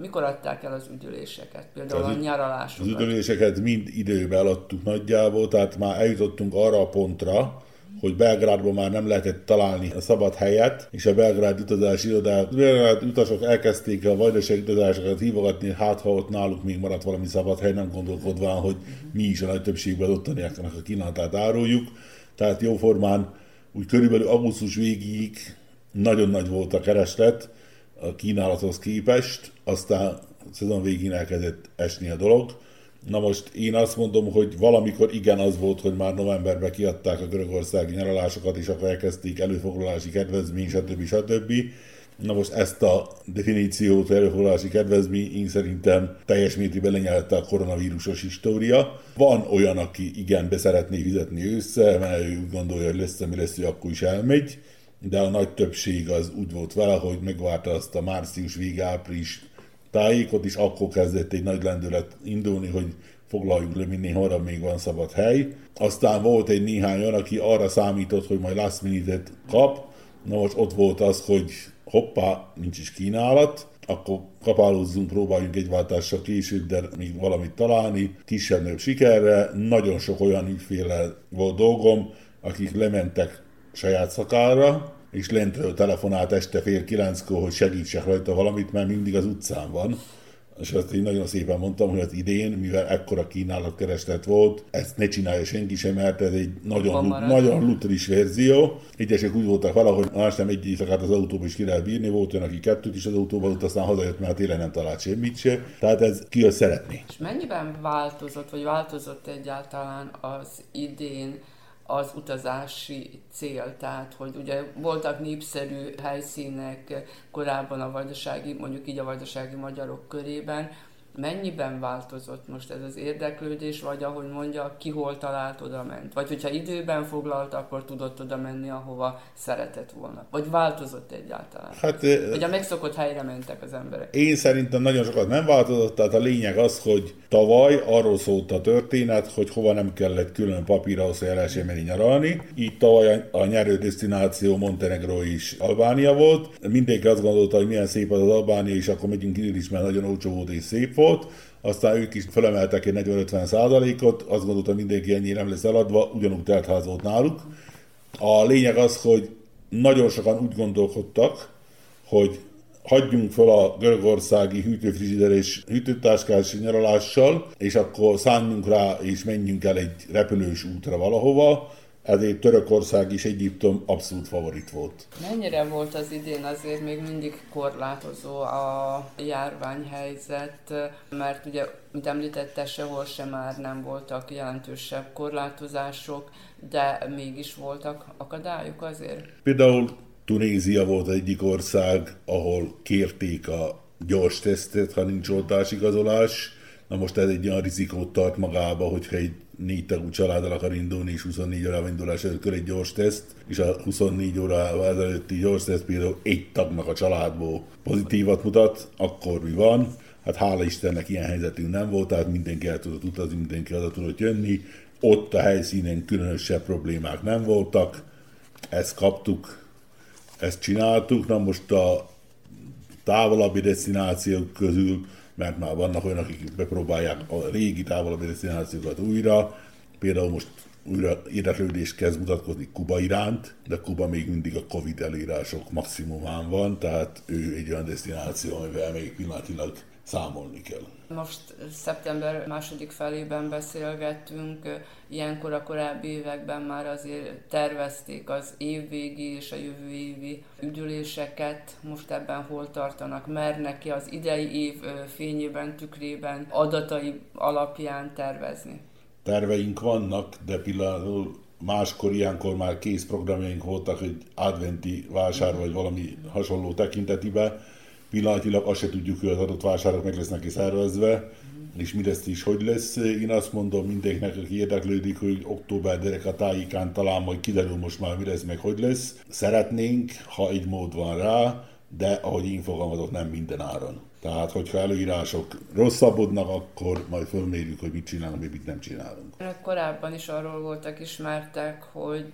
mikor adták el az üdüléseket? Például a nyaralásokat. Az üdüléseket mind időben eladtuk nagyjából, tehát már eljutottunk arra a pontra, hogy Belgrádban már nem lehetett találni a szabad helyet, és a belgrádi utazási irodát utasok elkezdték a vajdasági utazásokat hívogatni, hát ha ott náluk még maradt valami szabad hely, nem gondolkodván, hogy mi is a nagy többségben az ottaniaknak a kínálatát áruljuk. Tehát jóformán úgy körülbelül augusztus végig nagyon nagy volt a kereslet a kínálathoz képest, aztán szezon végén elkezdett esni a dolog. Na most én azt mondom, hogy valamikor igen az volt, hogy már novemberben kiadták a görögországi nyaralásokat, és akkor elkezdték előfoglalási kedvezmény, stb. Na most ezt a definíciót, előfoglalási kedvezmény, én szerintem teljes mértékben lenyelte a koronavírusos história. Van olyan, aki igen, be szeretné fizetni össze, mert ő úgy gondolja, hogy lesz, ami lesz, ő akkor is elmegy, de a nagy többség az úgy volt vele, hogy megvárta azt a március vége, április tájékot, és akkor kezdett egy nagy lendület indulni, hogy foglaljunk le minél hamarabb, még van szabad hely. Aztán volt egy néhány olyan, aki arra számított, hogy majd last minute-et kap. Na most ott volt az, hogy hoppá, nincs is kínálat, akkor kapálózzunk, próbáljunk egy váltással később, de még valamit találni. Kisebb-nagyobb sikerre, nagyon sok olyan ügyféllel volt dolgom, akik lementek saját szakára, és lentről telefonált este 8:30-kor, hogy segítsek rajta valamit, mert mindig az utcán van. És azt én nagyon szépen mondtam, hogy az idén, mivel ekkora kínálatkereslet volt, ezt ne csinálja senki sem, mert ez egy nagyon lutris verzió. Egyesek úgy voltak valahogy, más nem egy éjszakát az autóba is ki lehet bírni, volt olyan, aki kettőt is az autóba volt, aztán hazajött, mert tényleg nem talált semmit se. Tehát ez ki azt szeretné. És mennyiben változott, vagy változott egyáltalán az idén az utazási cél, tehát hogy ugye voltak népszerű helyszínek korábban a vajdasági, mondjuk így a vajdasági magyarok körében. Mennyiben változott most ez az érdeklődés, vagy ahogy mondja, ki hol talált, oda ment? Vagy hogyha időben foglalta, akkor tudott oda menni, ahova szeretett volna? Vagy változott egyáltalán? Hát, vagy a megszokott helyre mentek az emberek? Én szerintem nagyon sokat nem változott, tehát a lényeg az, hogy tavaly arról szólt a történet, hogy hova nem kellett külön papír ahhoz, hogy el lehessen menni nyaralni. Így tavaly a nyerő desztináció Montenegro és Albánia volt. Mindenki azt gondolta, hogy milyen szép az Albánia, és akkor megyünk innen is, mert nagyon olcsó volt és szép volt, aztán ők is felemeltek egy 40-50%-ot, azt gondoltam, mindenki ennyi nem lesz eladva, ugyanúgy teltház volt náluk. A lényeg az, hogy nagyon sokan úgy gondolkodtak, hogy hagyjunk fel a görögországi hűtőfrizsideres hűtőtáskás nyaralással, és akkor szálljunk rá, és menjünk el egy repülős útra valahova, ezért Törökország és Egyiptom abszolút favorit volt. Mennyire volt az idén azért még mindig korlátozó a járványhelyzet, mert ugye, mint említette, sehol sem már nem voltak jelentősebb korlátozások, de mégis voltak akadályok azért? Például Tunézia volt egyik ország, ahol kérték a gyors tesztet, ha nincs oltásigazolás. Na most ez egy olyan rizikót tart magába, hogyha egy 4 tagú családdal akar indulni, és 24 órával indulás előtt kör egy gyors teszt, és a 24 órával előtti gyors teszt például 1 tagnak a családból pozitívat mutat, akkor mi van? Hát hála Istennek ilyen helyzetünk nem volt, tehát mindenki el tudott utazni, mindenki oda tudott jönni. Ott a helyszínen különösebb problémák nem voltak, ezt kaptuk, ezt csináltuk. Na most a távolabbi desztinációk közül, mert már vannak olyanok, akik bepróbálják a régi távolabbi desztinációkat újra. Például most újra érdeklődés kezd mutatkozni Kuba iránt, de Kuba még mindig a Covid elírások maximumán van, tehát ő egy olyan desztináció, amivel még pillanatilag számolni kell. Most szeptember második felében beszélgettünk, ilyenkor a korábbi években már azért tervezték az évvégi és a jövő évi üdüléseket, most ebben hol tartanak, mernek ki az idei év fényében, tükrében, adatai alapján tervezni? Terveink vannak, de pillanatban máskor, ilyenkor már kész programjaink voltak, hogy adventi vásár vagy valami hasonló tekintetiben. Pillanatilag azt se tudjuk, hogy az adott vásárok meg lesznek szervezve, és mi lesz is, hogy lesz. Én azt mondom mindenkinek, aki érdeklődik, hogy október derekatájékán talán majd kiderül most már, mi lesz, meg hogy lesz. Szeretnénk, ha egy mód van rá, de ahogy én fogalmazok, nem minden áron. Tehát, hogyha előírások rosszabbodnak, akkor majd fölmérjük, hogy mit csinálunk, és mit nem csinálunk. Korábban is arról voltak ismertek, hogy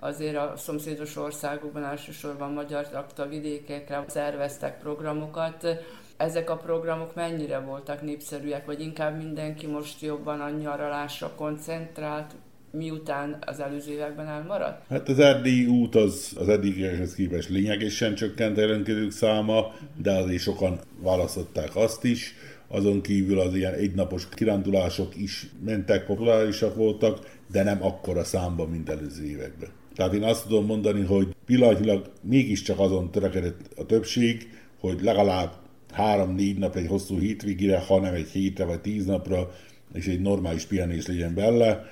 azért a szomszédos országokban, elsősorban magyar laktavidékekre szerveztek programokat. Ezek a programok mennyire voltak népszerűek, vagy inkább mindenki most jobban a nyaralásra koncentrált, miután az előző években elmaradt? Hát az erdélyi út az eddigiekhez képest lényegesen csökkent a jelentkezők száma, de azért sokan választották azt is. Azon kívül az ilyen egynapos kirándulások is mentek, populárisak voltak, de nem akkora számban, mint előző években. Tehát én azt tudom mondani, hogy pillanatilag mégiscsak azon törekedett a többség, hogy legalább 3-4 nap egy hosszú hétvégére, hanem egy hétre vagy 10 napra, és egy normális pihenés legyen bele.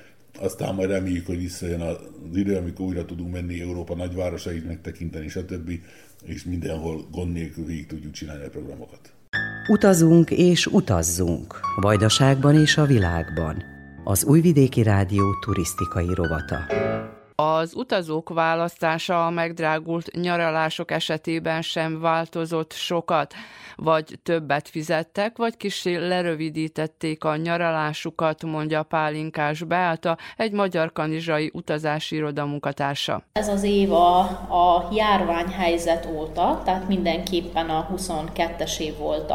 Aztán majd reméljük, hogy visszajön az idő, amikor újra tudunk menni Európa nagyvárosait megtekinteni, stb. És mindenhol gond nélkül végig tudjuk csinálni a programokat. Utazunk és utazzunk, Vajdaságban és a világban. Az Újvidéki Rádió turisztikai rovata. Az utazók választása a megdrágult nyaralások esetében sem változott sokat. Vagy többet fizettek, vagy kissé lerövidítették a nyaralásukat, mondja Pálinkás Beáta, egy magyar kanizsai utazási iroda munkatársa. Ez az év a járványhelyzet óta, tehát mindenképpen a 22-es év volt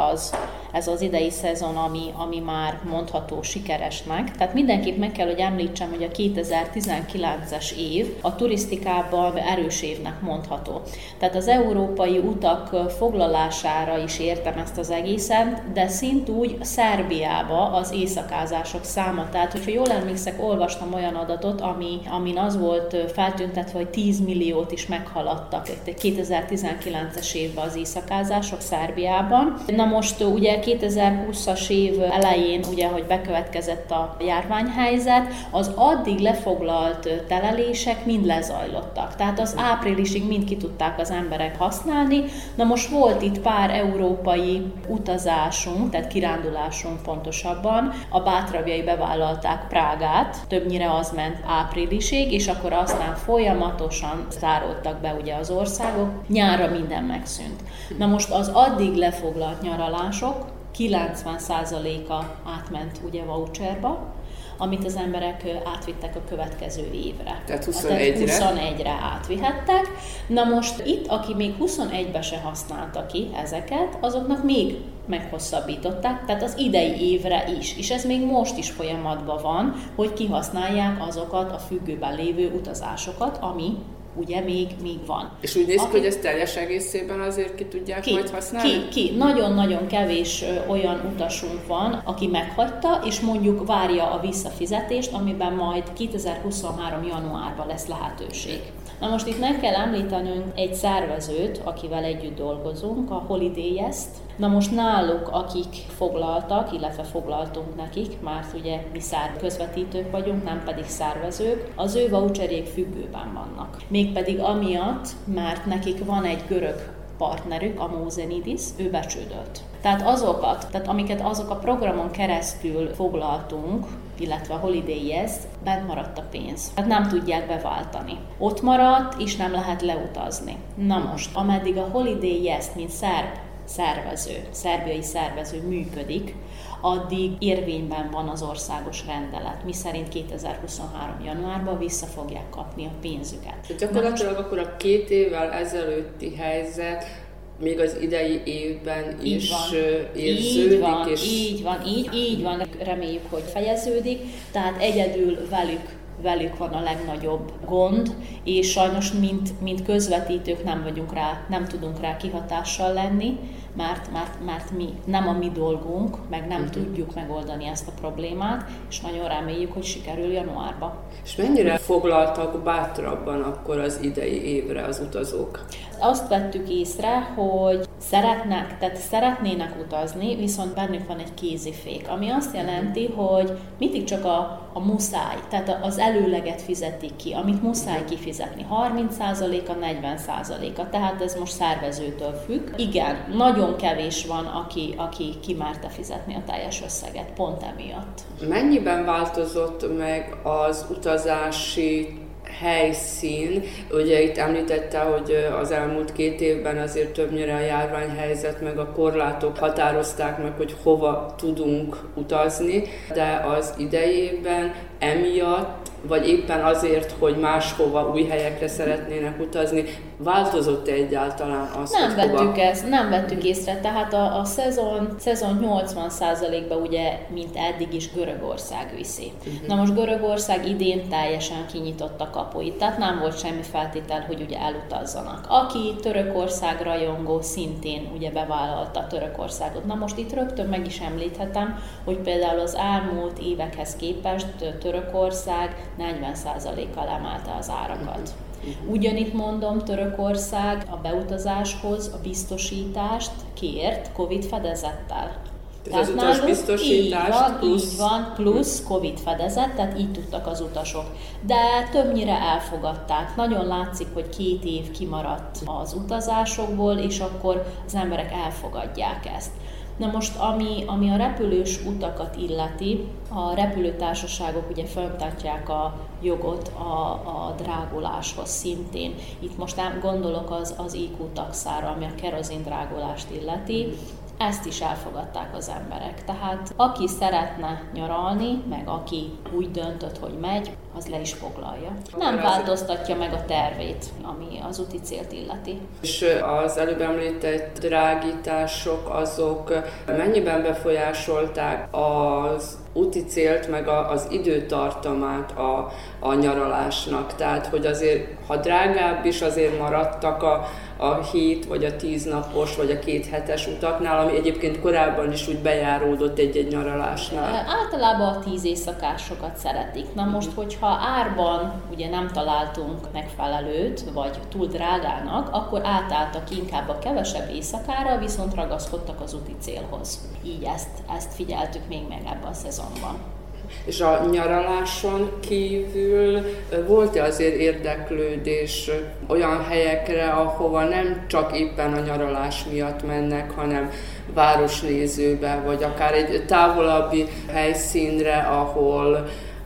ez az idei szezon, ami már mondható sikeresnek. Tehát mindenképp meg kell, hogy említsem, hogy a 2019-es év a turisztikában erős évnek mondható. Tehát az európai utak foglalására is értem ezt az egészen, de szintúgy Szerbiába az éjszakázások száma. Tehát, hogyha jól emlékszek, olvastam olyan adatot, amin az volt feltüntetve, hogy 10 milliót is meghaladtak 2019-es évben az éjszakázások Szerbiában. Na most ugye 2020-as év elején, ugye, hogy bekövetkezett a járványhelyzet, az addig lefoglalt telelések mind lezajlottak. Tehát az áprilisig mind ki tudták az emberek használni. Na most volt itt pár európai utazásunk, tehát kirándulásunk pontosabban. A bátrabbjai bevállalták Prágát, többnyire az ment áprilisig, és akkor aztán folyamatosan záródtak be ugye az országok, nyárra minden megszűnt. Na most az addig lefoglalt nyaralások 90%-a átment ugye voucherba, amit az emberek átvittek a következő évre. Tehát 21-re átvihettek. Na most itt, aki még 21-be se használta ki ezeket, azoknak még meghosszabbították, tehát az idei évre is. És ez még most is folyamatban van, hogy kihasználják azokat a függőben lévő utazásokat, ami ugye még van. És úgy néz ki, hogy ezt teljes egészében azért ki tudják majd használni? Ki. Nagyon-nagyon kevés olyan utasunk van, aki meghagyta, és mondjuk várja a visszafizetést, amiben majd 2023. januárban lesz lehetőség. Na most itt meg kell említenünk egy szervezőt, akivel együtt dolgozunk, a Holiday Yes-t. Na most náluk, akik foglaltak, illetve foglaltunk nekik, mert ugye mi közvetítők vagyunk, nem pedig szervezők, az ő voucherjék függőben vannak. Mégpedig amiatt, mert nekik van egy görög partnerük, a Mózenidis, ő becsődölt. Tehát amiket a programon keresztül foglaltunk, illetve a Holiday Yes, bent maradt a pénz. Tehát nem tudják beváltani. Ott maradt, és nem lehet leutazni. Na most, ameddig a Holiday Yes, mint szerbiai szervező működik, addig érvényben van az országos rendelet, miszerint 2023. januárban vissza fogják kapni a pénzüket. Gyakorlatilag akkor a 2 évvel ezelőtti helyzet még az idei évben is érződik. Így van. Reméljük, hogy fejeződik, tehát egyedül velük van a legnagyobb gond, és sajnos mint közvetítők nem tudunk rá kihatással lenni, mert mi nem a mi dolgunk, meg nem tudjuk megoldani ezt a problémát, és nagyon reméljük, hogy sikerül januárba. És mennyire foglaltak bátrabban akkor az idei évre az utazók? Azt vettük észre, hogy szeretnének utazni, viszont bennük van egy kézifék, ami azt jelenti, hogy mindig csak a muszáj, tehát az előleget fizetik ki, amit muszáj kifizetni, 30%-a, 40%-a, tehát ez most szervezőtől függ. Igen, nagyon kevés van, aki kimerte fizetni a teljes összeget, pont emiatt. Mennyiben változott meg az utazási helyszín? Ugye itt említette, hogy az elmúlt 2 évben azért többnyire a járványhelyzet meg a korlátok határozták meg, hogy hova tudunk utazni, de az idei évben emiatt vagy éppen azért, hogy máshova, új helyekre szeretnének utazni. Változott-e egyáltalán azt, nem hogy hova? Nem vettük észre, tehát a szezon 80%-ba ugye, mint eddig is Görögország viszi. Uh-huh. Na most Görögország idén teljesen kinyitotta kapuit, tehát nem volt semmi feltétel, hogy ugye elutazzanak. Aki Törökország rajongó szintén ugye bevállalta Törökországot. Na most itt rögtön meg is említhetem, hogy például az elmúlt évekhez képest Törökország 40%-kal emelte az árakat. Ugyanitt mondom, Törökország a beutazáshoz a biztosítást kért COVID fedezettel. Tehát az utasbiztosítás plusz COVID fedezet, tehát így tudtak az utasok. De többnyire elfogadták. Nagyon látszik, hogy 2 év kimaradt az utazásokból, és akkor az emberek elfogadják ezt. Na most, ami a repülős utakat illeti, a repülőtársaságok ugye fenntartják a jogot a dráguláshoz szintén. Itt most nem gondolok az IQ taxára, ami a kerozin drágulást illeti. Ezt is elfogadták az emberek. Tehát aki szeretne nyaralni, meg aki úgy döntött, hogy megy, az le is foglalja. Nem változtatja meg a tervét, ami az úti célt illeti. És az előbb említett drágítások, azok mennyiben befolyásolták az úti célt, meg az időtartamát a nyaralásnak? Tehát, hogy azért, ha drágább is, azért maradtak a 7 vagy a 10 napos, vagy a 2 hetes utaknál, ami egyébként korábban is úgy bejáródott egy-egy nyaralásnál. Általában a 10 éjszakásokat szeretik. Na most, hogyha árban ugye nem találtunk megfelelőt, vagy túl drágának, akkor átálltak inkább a kevesebb éjszakára, viszont ragaszkodtak az úti célhoz. Így ezt figyeltük még meg ebben a szezonban. És a nyaraláson kívül volt-e azért érdeklődés olyan helyekre, ahova nem csak éppen a nyaralás miatt mennek, hanem városnézőbe, vagy akár egy távolabbi helyszínre,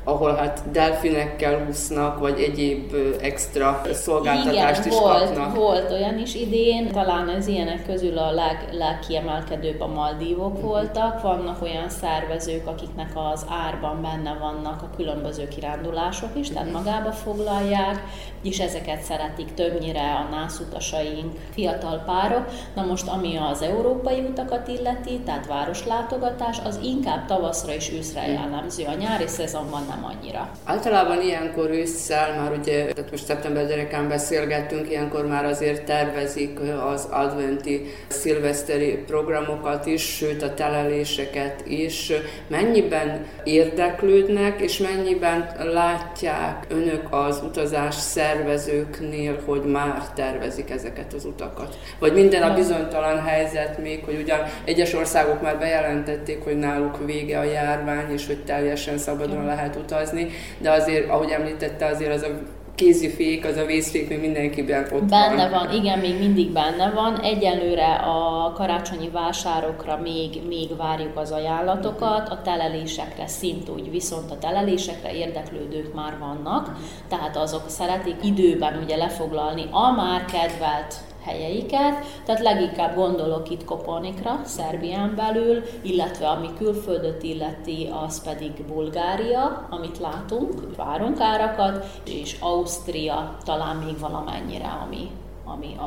ahol hát delfinekkel úsznak, vagy egyéb extra szolgáltatást is kapnak. Igen, volt olyan is idén. Talán az ilyenek közül a legkiemelkedőbb a Maldívok voltak. Vannak olyan szervezők, akiknek az árban benne vannak a különböző kirándulások is, tehát magába foglalják, és ezeket szeretik többnyire a NÁSZ utasaink, fiatal párok. Na most, ami az európai utakat illeti, tehát városlátogatás, az inkább tavaszra és őszre jellemző. A nyári szezonban annyira. Általában ilyenkor ősszel már ugye, tehát most szeptember-derekán beszélgettünk, ilyenkor már azért tervezik az adventi szilveszteri programokat is, sőt a teleléseket is. Mennyiben érdeklődnek, és mennyiben látják önök az utazás szervezőknél, hogy már tervezik ezeket az utakat? Vagy minden a bizonytalan helyzet még, hogy ugyan egyes országok már bejelentették, hogy náluk vége a járvány, és hogy teljesen szabadon lehet utazni, de azért, ahogy említette, azért az a kézifék, az a vészfék még mindenkiben ott van. Benne van, igen, még mindig benne van. Egyelőre a karácsonyi vásárokra még várjuk az ajánlatokat, a telelésekre szintúgy, viszont a telelésekre érdeklődők már vannak, tehát azok szeretik időben ugye lefoglalni a már kedvelt helyeiket, tehát leginkább gondolok itt Koponikra, Szerbián belül, illetve ami külföldöt illeti, az pedig Bulgária, amit látunk, várunk árakat, és Ausztria talán még valamennyire,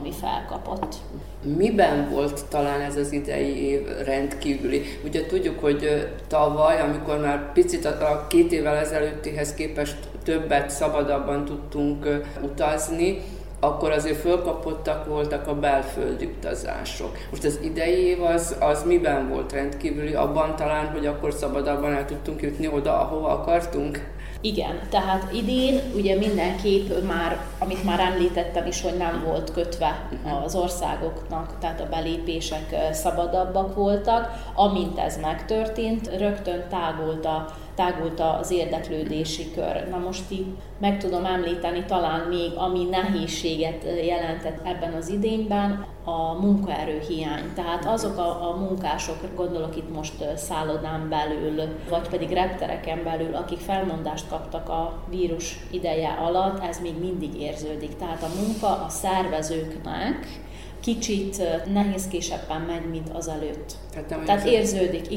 ami felkapott. Miben volt talán ez az idei év rendkívüli? Ugye tudjuk, hogy tavaly, amikor már picit a 2 évvel ezelőttihez képest többet, szabadabban tudtunk utazni, akkor azért fölkapottak voltak a belföldi utazások. Most az idei év az miben volt rendkívüli? Abban talán, hogy akkor szabadabban el tudtunk jutni oda, ahova akartunk? Igen, tehát idén ugye mindenképp már, amit már említettem is, hogy nem volt kötve az országoknak, tehát a belépések szabadabbak voltak. Amint ez megtörtént, rögtön tágult az érdeklődési kör. Na most itt meg tudom említeni talán még, ami nehézséget jelentett ebben az idényben, a munkaerőhiány. Tehát azok a munkások, gondolok itt most szállodán belül, vagy pedig reptereken belül, akik felmondást kaptak a vírus ideje alatt, ez még mindig érződik. Tehát a munka a szervezőknek, kicsit nehézkésebben megy, mint azelőtt. Tehát érződik,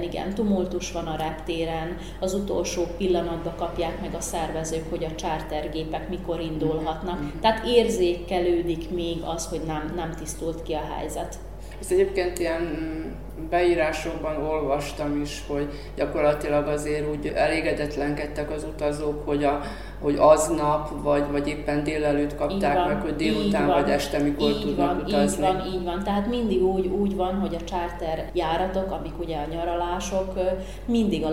igen, tumultus van a reptéren, az utolsó pillanatban kapják meg a szervezők, hogy a chartergépek mikor indulhatnak. Tehát érzékelődik még az, hogy nem tisztult ki a helyzet. Ezt egyébként ilyen beírásokban olvastam is, hogy gyakorlatilag azért úgy elégedetlenkedtek az utazók, hogy aznap, vagy éppen délelőtt kapták van, meg, hogy délután vagy este mikor tudnak utazni. Így van. Tehát mindig úgy van, hogy a charter járatok, amik ugye a nyaralások, mindig a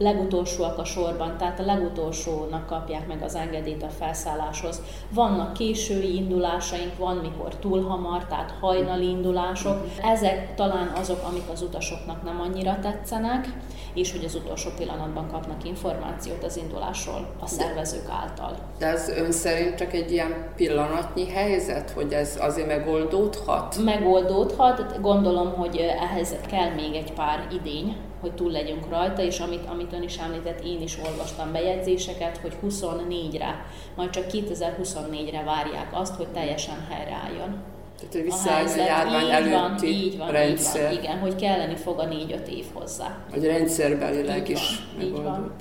legutolsóak a sorban, tehát a legutolsónak kapják meg az engedélyt a felszálláshoz. Vannak késői indulásaink, van mikor túl hamar, tehát hajnali indulások. Ezek talán azok, amik az utasoknak nem annyira tetszenek, és hogy az utolsó pillanatban kapnak információt az indulásról a szervezők által. De ez ön szerint csak egy ilyen pillanatnyi helyzet, hogy ez azért megoldódhat? Megoldódhat, gondolom, hogy ehhez kell még egy pár idény, hogy túl legyünk rajta, és amit ön is említett, én is olvastam bejegyzéseket, hogy 24-re, majd csak 2024-re várják azt, hogy teljesen helyreálljon. Tehát, hogy visszaállni a járvány előtti rendszer. Igen, hogy kelleni fog a 4-5 év hozzá. Hogy rendszerbelileg is megoldott.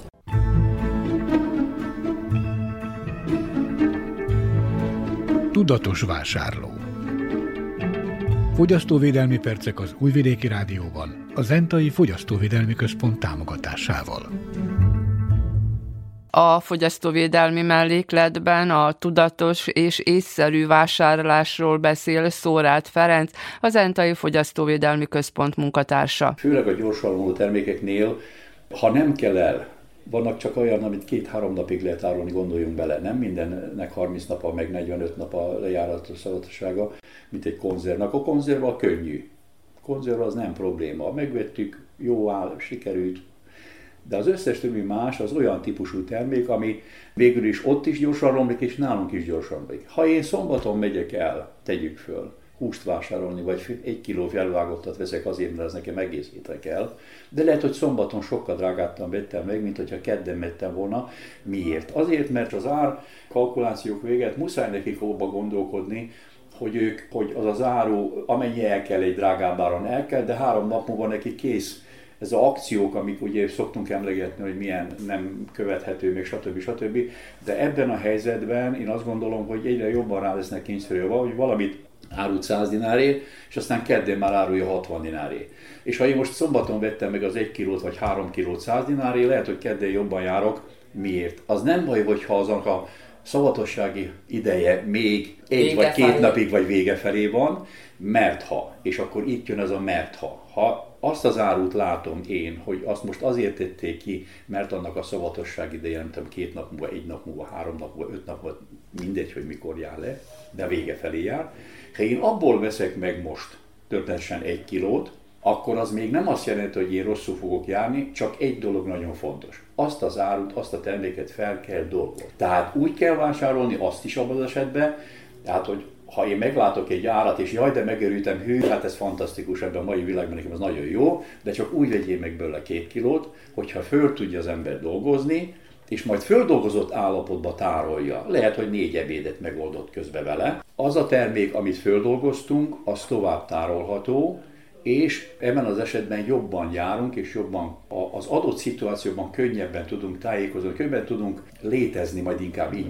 Tudatos vásárló. Fogyasztóvédelmi percek az Újvidéki Rádióban, a Zentai Fogyasztóvédelmi Központ támogatásával. A fogyasztóvédelmi mellékletben a tudatos és észszerű vásárlásról beszél Sórád Ferenc, a Zentai Fogyasztóvédelmi Központ munkatársa. Főleg a gyorsalgó termékeknél, ha nem kell el, vannak csak olyan, amit 2-3 napig lehet árulni, gondoljunk bele. Nem mindennek 30 napa, meg 45 napa lejáratos szabadsága, mint egy konzervnak. A konzerva könnyű. A konzerva az nem probléma. Megvettük, jó áll, sikerült. De az összes többi más az olyan típusú termék, ami végül is ott is gyorsan romlik, és nálunk is gyorsan romlik. Ha én szombaton megyek el, tegyük föl, húst vásárolni, vagy 1 kiló felvágottat veszek azért, mert ez nekem egész hétre kell. De lehet, hogy szombaton sokkal drágábban vettem meg, mint hogyha kedden vettem volna. Miért? Azért, mert az ár kalkulációk véget muszáj nekik abba gondolkodni, hogy az az áru, amennyi el kell egy drágább áron el kell, de 3 nap múlva neki kész. Ez az akciók, amik ugye szoktunk emlegetni, hogy milyen nem követhető, még stb. De ebben a helyzetben én azt gondolom, hogy egyre jobban rá lesznek kényszerülve, hogy valamit árult 100 dinárért, és aztán kedden már árulja 60 dinárért. És ha én most szombaton vettem meg az 1 kilót vagy 3 kilót 100 dinárért, lehet, hogy kedden jobban járok. Miért? Az nem baj, hogyha azon a szavatossági ideje még egy vagy 2 napig vagy vége felé van, mert ha, és akkor itt jön ez a mert ha. Ha azt az árut látom én, hogy azt most azért tették ki, mert annak a szavatosság ideje, nem tudom, 2 nap múlva, 1 nap múlva, 3 nap múlva, 5 nap múlva, mindegy, hogy mikor jár le, de vége felé jár. Ha én abból veszek meg most történetesen 1 kilót, akkor az még nem azt jelenti, hogy én rosszul fogok járni, csak egy dolog nagyon fontos. Azt az árut, azt a terméket fel kell dolgozni. Tehát úgy kell vásárolni azt is abban az esetben, tehát, hogy ha én meglátok egy árat, és jaj, de megörültem, hű, hát ez fantasztikus ebben a mai világban, nekem ez nagyon jó, de csak úgy vegyél meg belőle 2 kilót, hogyha föl tudja az ember dolgozni, és majd földolgozott állapotba tárolja. Lehet, hogy 4 ebédet megoldott közbe vele. Az a termék, amit földolgoztunk, az tovább tárolható, és ebben az esetben jobban járunk, és jobban az adott szituációban könnyebben tudunk tájékozni, könnyebben tudunk létezni, majd inkább így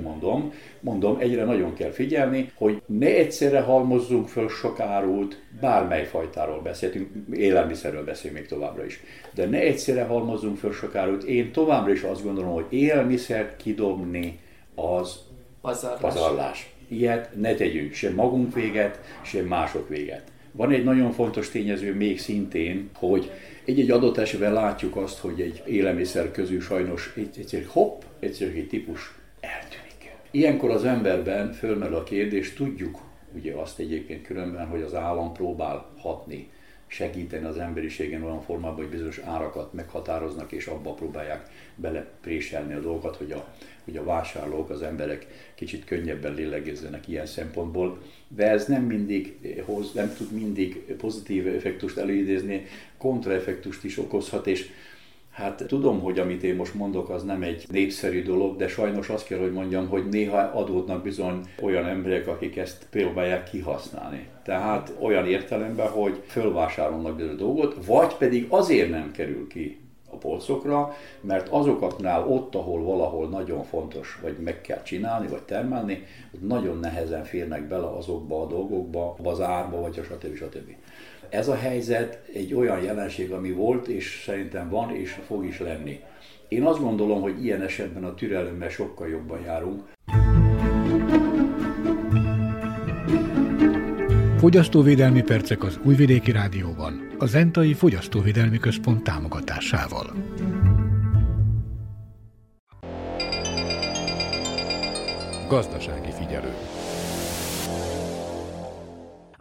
mondom, egyre nagyon kell figyelni, hogy ne egyszerre halmozzunk föl sok árut, bármely fajtáról beszéltünk, élelmiszerről beszélünk még továbbra is, de ne egyszerre halmozzunk föl sok árut. Én továbbra is azt gondolom, hogy élelmiszert kidobni az pazarlás. Ilyet ne tegyünk, sem magunk véget, sem mások véget. Van egy nagyon fontos tényező még szintén, hogy egy-egy adott esetben látjuk azt, hogy egy élelmiszer közül sajnos egy típus eltűnik. Ilyenkor az emberben fölmerül a kérdés, tudjuk ugye azt egyébként különben, hogy az állam próbál hatni, segíteni az emberiségen olyan formában, hogy bizonyos árakat meghatároznak, és abba próbálják belepréselni a dolgokat, hogy a vásárlók, az emberek kicsit könnyebben lélegezzenek ilyen szempontból, de ez nem mindig nem tud mindig pozitív effektust előidézni, kontraeffektust is okozhat, és Hát tudom, hogy amit én most mondok, az nem egy népszerű dolog, de sajnos azt kell, hogy mondjam, hogy néha adódnak bizony olyan emberek, akik ezt próbálják kihasználni. Tehát olyan értelemben, hogy fölvásárolnak bizony dolgot, vagy pedig azért nem kerül ki a polcokra, mert azokatnál ott, ahol valahol nagyon fontos, vagy meg kell csinálni, vagy termelni, nagyon nehezen férnek bele azokba a dolgokba, az árba, vagy stb. Ez a helyzet egy olyan jelenség, ami volt, és szerintem van, és fog is lenni. Én azt gondolom, hogy ilyen esetben a türelemmel sokkal jobban járunk. Fogyasztóvédelmi percek az Újvidéki Rádióban, a Zentai Fogyasztóvédelmi Központ támogatásával. Gazdasági figyelő.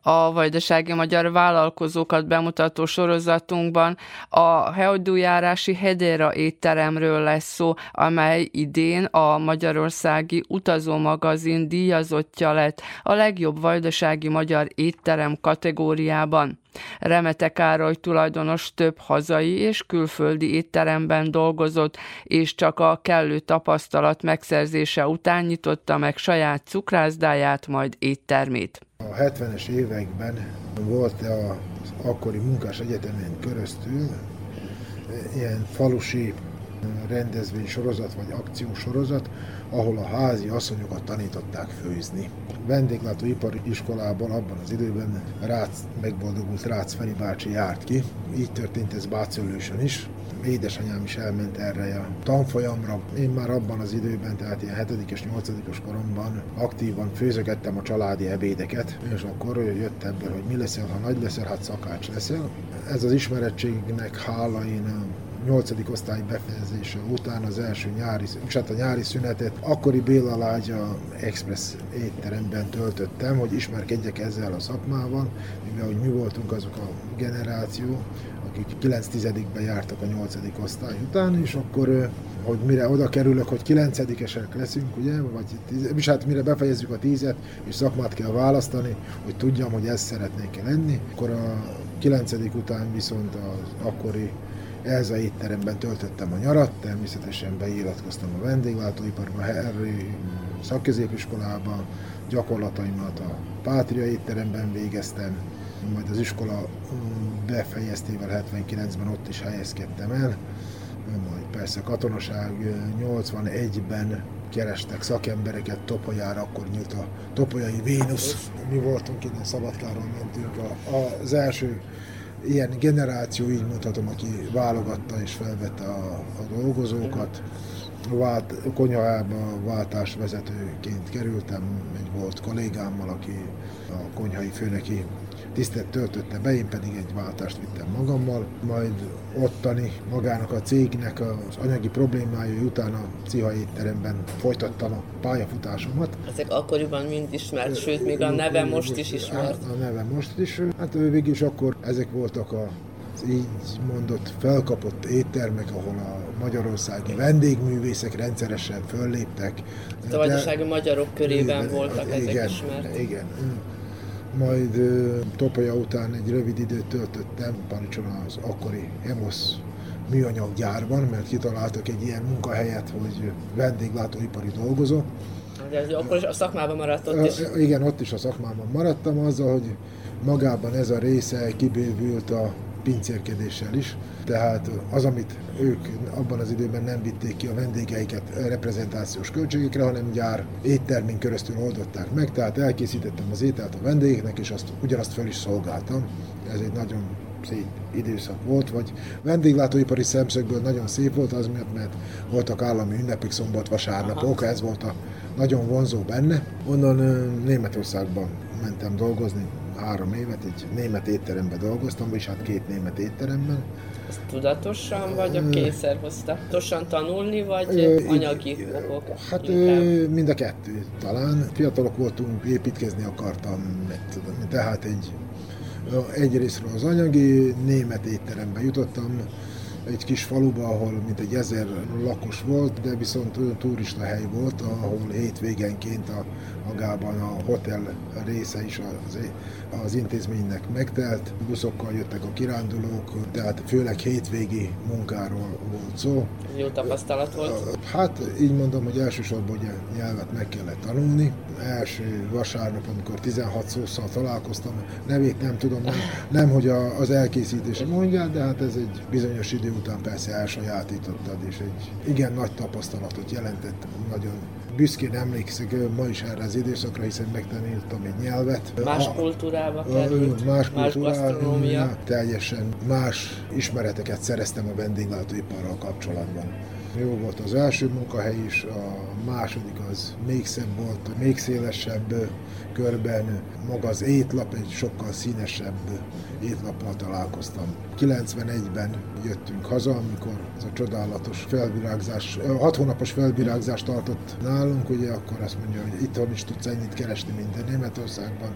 A vajdasági magyar vállalkozókat bemutató sorozatunkban a hajdújárási Hedera étteremről lesz szó, amely idén a Magyarországi Utazómagazin díjazottja lett a legjobb vajdasági magyar étterem kategóriában. Remete Károly tulajdonos több hazai és külföldi étteremben dolgozott, és csak a kellő tapasztalat megszerzése után nyitotta meg saját cukrászdáját, majd éttermét. A 70-es években volt az akkori munkás egyetemen keresztül ilyen falusi rendezvénysorozat vagy akciósorozat, ahol a házi asszonyokat tanították főzni. Vendéglátóipari iskolából abban az időben megboldogult Rácz Feri bácsi járt ki, így történt ez Bácölősön is. Édesanyám is elment erre a tanfolyamra. Én már abban az időben, tehát ilyen 7. és 8. koromban aktívan főzögettem a családi ebédeket, és akkor jött ebből, hogy mi leszel, ha nagy leszel, hát szakács leszel. Ez az ismerettségnek hála én 8. osztály befejezése után az első nyári szünetet akkori Béla Lágya Express étteremben töltöttem, hogy ismerkedjek ezzel a szakmával, mivel hogy mi voltunk azok a generáció, akik 9-10-ben jártak a 8. osztály után, és akkor, hogy mire oda kerülök, hogy 9-esek leszünk, ugye, és hát mire befejezzük a 10-et, és szakmát kell választani, hogy tudjam, hogy ezt szeretnék lenni, akkor a 9. után viszont az akkori Elza étteremben töltöttem a nyarat, természetesen beiratkoztam a vendéglátóiparba, Herri szakközépiskolában, gyakorlataimat a Pátria étteremben végeztem, majd az iskola befejeztével 79-ben ott is helyezkedtem el, majd persze katonaság 81-ben kerestek szakembereket Topolyára, akkor nyílt a Topolyai Vénusz. Mi voltunk innen, Szabadkáról mentünk az első ilyen generáció, így mondhatom, aki válogatta és felvette a dolgozókat. Konyhába váltásvezetőként kerültem, egy volt kollégámmal, aki a konyhai főnöki tisztet töltötte be, én pedig egy váltást vittem magammal. Majd ottani magának a cégnek az anyagi problémája után a Ciha étteremben folytattam a pályafutásomat. Ezek akkoriban mind ismert, sőt még a neve most is ismert. A neve most is, hát végül is akkor ezek voltak az így mondott felkapott éttermek, ahol a magyarországi vendégművészek rendszeresen fölléptek. A vajdasági magyarok körében voltak ezek ismert. Igen. Majd Topolya után egy rövid időt töltöttem Palicson az akkori EMOSZ műanyaggyárban, mert kitaláltak egy ilyen munkahelyet, hogy vendéglátóipari dolgozó. De akkor is a szakmában maradt ott is? Igen, ott is a szakmában maradtam azzal, hogy magában ez a része kibővült a pincérkedéssel is. Tehát az, amit ők abban az időben nem vitték ki a vendégeiket reprezentációs költségekre, hanem gyár éttermin keresztül oldották meg, tehát elkészítettem az ételt a vendégeknek, és ugyanazt föl is szolgáltam. Ez egy nagyon szép időszak volt, vagy vendéglátóipari szemszögből nagyon szép volt az miatt, mert voltak állami ünnepek, szombat, vasárnapok, ez volt a nagyon vonzó benne. Onnan Németországban mentem dolgozni, 3 évet, egy német étteremben dolgoztam, és hát 2 német étteremben. Ezt tudatosan vagy a kényszer hozta? Tudatosan tanulni, vagy anyagi okok? Hát mind a kettő talán. Fiatalok voltunk, építkezni akartam, tehát egyrésztről az anyagi, német étterembe jutottam. egy kis faluba, ahol mintegy 1000 lakos volt, de viszont olyan turista hely volt, ahol hétvégenként magában a hotel része is az intézménynek megtelt. Buszokkal jöttek a kirándulók, tehát főleg hétvégi munkáról volt szó. Jó tapasztalat volt? Hát így mondom, hogy elsősorban ugye nyelvet meg kellett tanulni. Első vasárnap, amikor 16 szószal találkoztam, nevét nem tudom, nem hogy az elkészítése mondját, de hát ez egy bizonyos idő után persze elsajátítottad, és egy igen nagy tapasztalatot jelentett. Nagyon büszkén emlékszek ma is erre az időszakra, hiszen megtanultam egy nyelvet. Más kultúrába került, más gasztronómia. Teljesen más ismereteket szereztem a vendéglátóiparral kapcsolatban. Jó volt az első munkahely is, a második az még szebb volt, még szélesebb körben. Maga az étlap egy sokkal színesebb étlappal találkoztam. 91-ben jöttünk haza, amikor ez a csodálatos felvirágzás, 6 hónapos felvirágzást tartott nálunk, ugye akkor azt mondja, hogy itthon is tudsz ennyit keresni, mint a Németországban.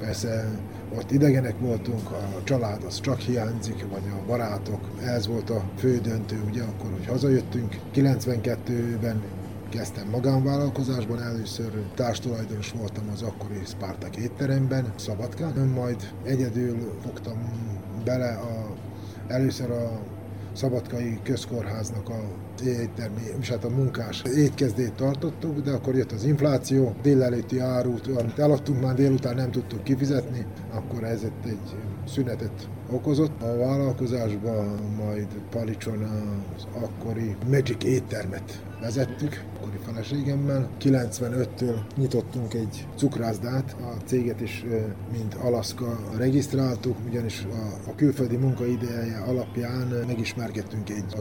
Persze ott idegenek voltunk, a család az csak hiányzik, vagy a barátok. Ez volt a fő döntő, ugye akkor, hogy hazajöttünk. 92-ben kezdtem magánvállalkozásban, először társtulajdonos voltam az akkori Spartak étteremben, Szabadkán. Majd egyedül fogtam bele először a Szabadkai Közkórháznak a éttermi, és hát a munkás étkezdét tartottuk, de akkor jött az infláció, délelőtti árut, amit eladtunk, már délután nem tudtuk kifizetni, akkor ez egy szünetet okozott. A vállalkozásban majd Palicson az akkori Magic éttermet vezettük, akkori feleségemmel. 95-től nyitottunk egy cukrászdát, a céget is, mint Alaszka regisztráltuk, ugyanis a külföldi munkaideje alapján megismerkedtünk a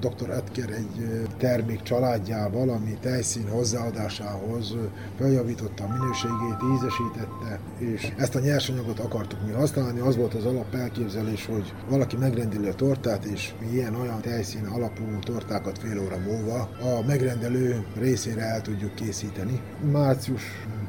Dr. Edker egy termék családjával, ami tejszín hozzáadásához feljavította a minőségét, ízesítette, és ezt a nyersanyagot akartuk mi használni. Az volt az alap elképzelés, hogy valaki megrendeli a tortát, és mi ilyen-olyan tejszín alapú tortákat fél óra múlva a megrendelő részére el tudjuk készíteni. Március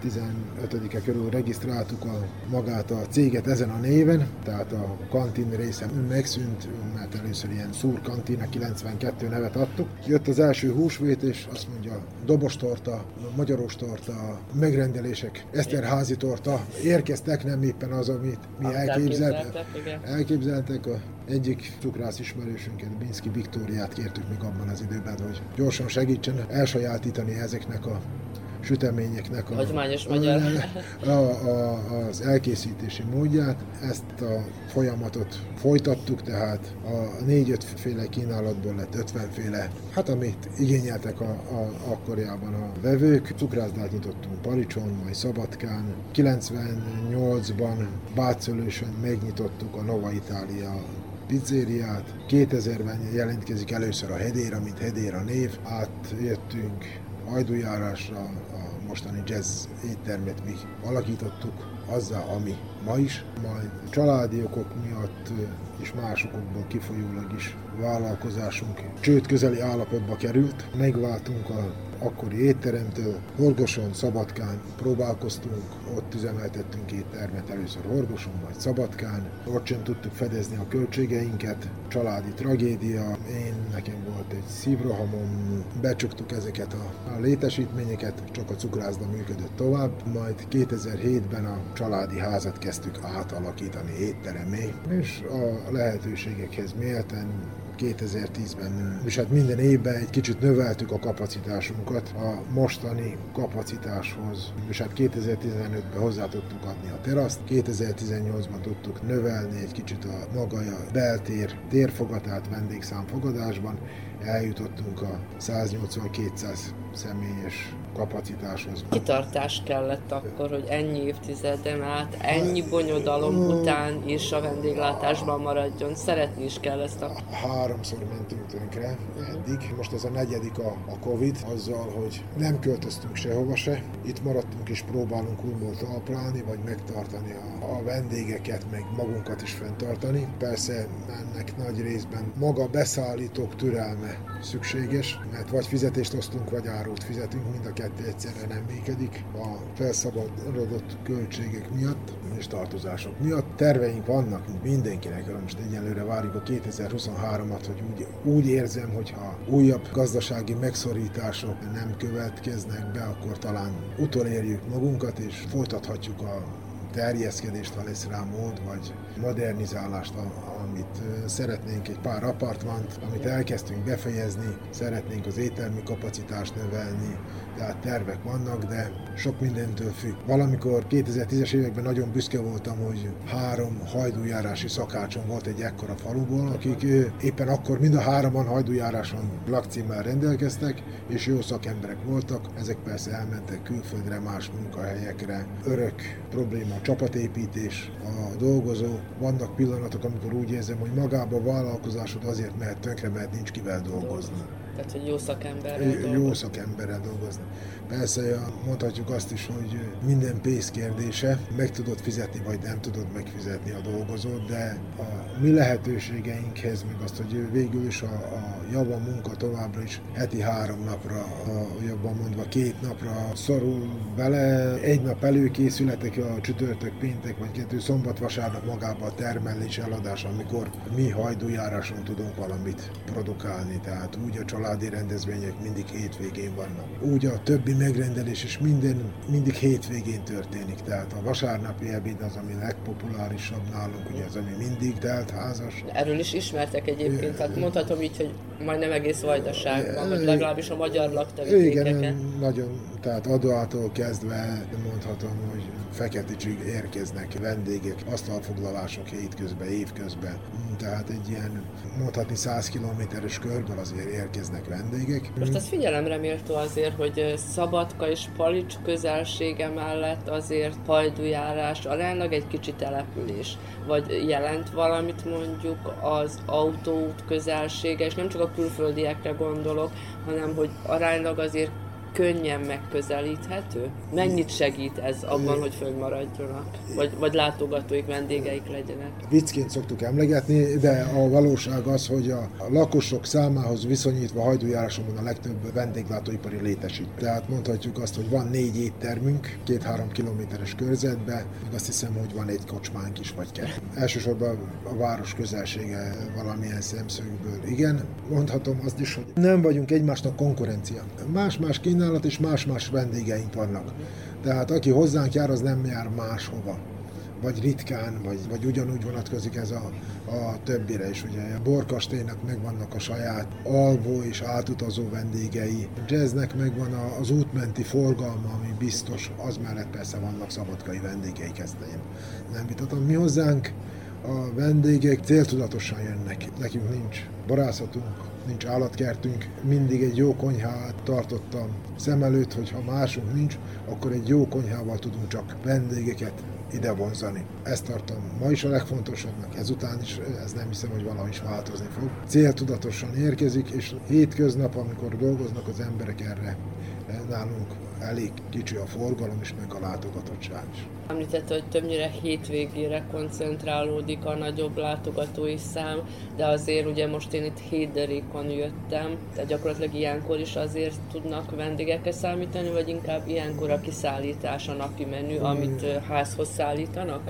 15-e körül regisztráltuk magát a céget ezen a néven, tehát a kantin része megszűnt, mert először ilyen szúrkantina 92 nevet adtuk. Jött az első húsvét, és azt mondja, dobostorta, magyarostorta, megrendelések, eszterházi torta érkeztek, nem éppen az, amit mi elképzeltek. Egyik cukrász ismerősünket, Binszki Viktóriát kértük még abban az időben, hogy gyorsan segítsen elsajátítani ezeknek a süteményeknek az elkészítési módját. Ezt a folyamatot folytattuk, tehát a 4-5 féle kínálatból lett 50 féle, hát amit igényeltek akkoriában a vevők. Cukrászdát nyitottunk Palicson, majd Szabadkán. 98-ban Bácszölősön megnyitottuk a Nova Italia pizzériát. 2000-ben jelentkezik először a Hedéra, mint Hedéra név. Átjöttünk Hajdújárásra, a mostani jazz éttermet mi alakítottuk azzal, ami ma is. Majd családi okok miatt és más okokból kifolyólag is vállalkozásunk csőd közeli állapotba került. Megváltunk az akkori étteremtől, Horgoson, Szabadkán próbálkoztunk, ott üzemeltettünk éttermet először Horgoson, majd Szabadkán. Ott sem tudtuk fedezni a költségeinket, családi tragédia, nekem volt egy szívrohamom, becsuktuk ezeket a létesítményeket, csak a cukrászda működött tovább, majd 2007-ben a családi házat kezdtük átalakítani étteremé, és a lehetőségekhez méltán 2010-ben, és hát minden évben egy kicsit növeltük a kapacitásunkat a mostani kapacitáshoz, és hát 2015-ben hozzá tudtuk adni a teraszt, 2018-ban tudtuk növelni egy kicsit a maga a beltér térfogatát vendégszámfogadásban, eljutottunk a 180-200 személyes kapacitáshoz. Kitartás kellett akkor, hogy ennyi évtizeden át, ennyi bonyodalom után is a vendéglátásban maradjon. Szeretni is kell ezt a... 3-szor mentünk tönkre eddig. Most ez a negyedik a Covid, azzal, hogy nem költöztünk sehova se. Itt maradtunk és próbálunk újból talprálni, vagy megtartani a vendégeket, meg magunkat is fenntartani. Persze ennek nagy részben maga beszállítók türelme szükséges, mert vagy fizetést osztunk, vagy árut fizetünk, mind a kettő egyszerre nem működik a felszabadodott költségek miatt és tartozások miatt. Terveink vannak mindenkinek, most egyelőre várjuk a 2023-at, hogy úgy érzem, hogyha újabb gazdasági megszorítások nem következnek be, akkor talán utolérjük magunkat és folytathatjuk a terjeszkedést, ha lesz rá mód, vagy modernizálást, amit szeretnénk, egy pár apartmant, amit elkezdtünk befejezni, szeretnénk az éttermi kapacitást növelni, tehát tervek vannak, de sok mindentől függ. Valamikor 2010-es években nagyon büszke voltam, hogy 3 hajdújárási szakácson volt egy ekkora faluból, akik éppen akkor mind a 3-an hajdújáráson lakcímmel rendelkeztek, és jó szakemberek voltak, ezek persze elmentek külföldre, más munkahelyekre. Örök probléma a csapatépítés, a dolgozó. Vannak pillanatok, amikor úgy érzem, hogy magába a vállalkozásod azért mehet tönkre, mert nincs kivel dolgozni. Tehát, hogy jó szakemberrel dolgozni. Jó szakemberrel dolgozni. Persze mondhatjuk azt is, hogy minden pénz kérdése, meg tudod fizetni, vagy nem tudod megfizetni a dolgozót, de a mi lehetőségeinkhez, meg azt, hogy végül is a java munka továbbra is heti 3 napra, jobban mondva 2 napra szorul bele, 1 nap előkészületek, a csütörtök, péntek, vagy 2 szombat, vasárnap magába a termelés, eladás, amikor mi hajdújáráson tudunk valamit produkálni, tehát úgy a családi rendezvények mindig hétvégén vannak. Úgy a többi megrendelés is mindig hétvégén történik, tehát a vasárnapi ebéd az, ami legpopulárisabb nálunk, ugye az, ami mindig teltházas. Erről is ismertek egyébként, tehát mondhatom így, hogy majdnem egész Vajdaságban, vagy legalábbis a magyar lakterületeken. Igen, nagyon, tehát Adoától kezdve mondhatom, hogy Feketicsig érkeznek vendégek, asztalfoglalások hétközben, évközben, tehát egy ilyen, mondhatni 100 kilométeres körből azért érkeznek vendégek. Most az figyelemre méltó azért, hogy Szabadka és Palics közelsége mellett azért hajdújárás aránylag egy kicsi település, vagy jelent valamit mondjuk az autóút közelsége, és nem csak a külföldiekre gondolok, hanem hogy aránylag azért könnyen megközelíthető? Mennyit segít ez abban, hogy fönnmaradjanak? Vagy látogatóik, vendégeik legyenek? Viccként szoktuk emlegetni, de a valóság az, hogy a lakosok számához viszonyítva hajdújárásomban a legtöbb vendéglátóipari létesít. Tehát mondhatjuk azt, hogy van 4 éttermünk 2-3 kilométeres körzetben, meg azt hiszem, hogy van egy kocsmánk is, vagy 2. Elsősorban a város közelsége valamilyen szemszögből. Igen, mondhatom azt is, hogy nem vagyunk egymásnak konkurencia. Más-más kínál és más-más vendégeink vannak. Tehát aki hozzánk jár, az nem jár máshova. Vagy ritkán, vagy ugyanúgy vonatkozik ez a többire is. Ugye a borkastélynak megvannak a saját alvó és átutazó vendégei. A jazznek megvan az útmenti forgalma, ami biztos, az mellett persze vannak szabadkai vendégeik, ezt nem vitatom. Mi hozzánk a vendégek céltudatosan jönnek. Nekünk nincs borászatunk, nincs állatkertünk, mindig egy jó konyhát tartottam szem előtt, hogy ha másunk nincs, akkor egy jó konyhával tudunk csak vendégeket ide vonzani. Ezt tartom ma is a legfontosabbnak, ezután is, ez nem hiszem, hogy valahogy is változni fog. Céltudatosan érkezik, és hétköznap, amikor dolgoznak az emberek erre, nálunk elég kicsi a forgalom is, meg a látogatottság is. Említette, hogy többnyire hétvégére koncentrálódik a nagyobb látogatói szám, de azért ugye most én itt 7 derékon jöttem, tehát gyakorlatilag ilyenkor is azért tudnak vendégekkel számítani, vagy inkább ilyenkor a kiszállítás, a napi menü, amit házhoz szállítanak?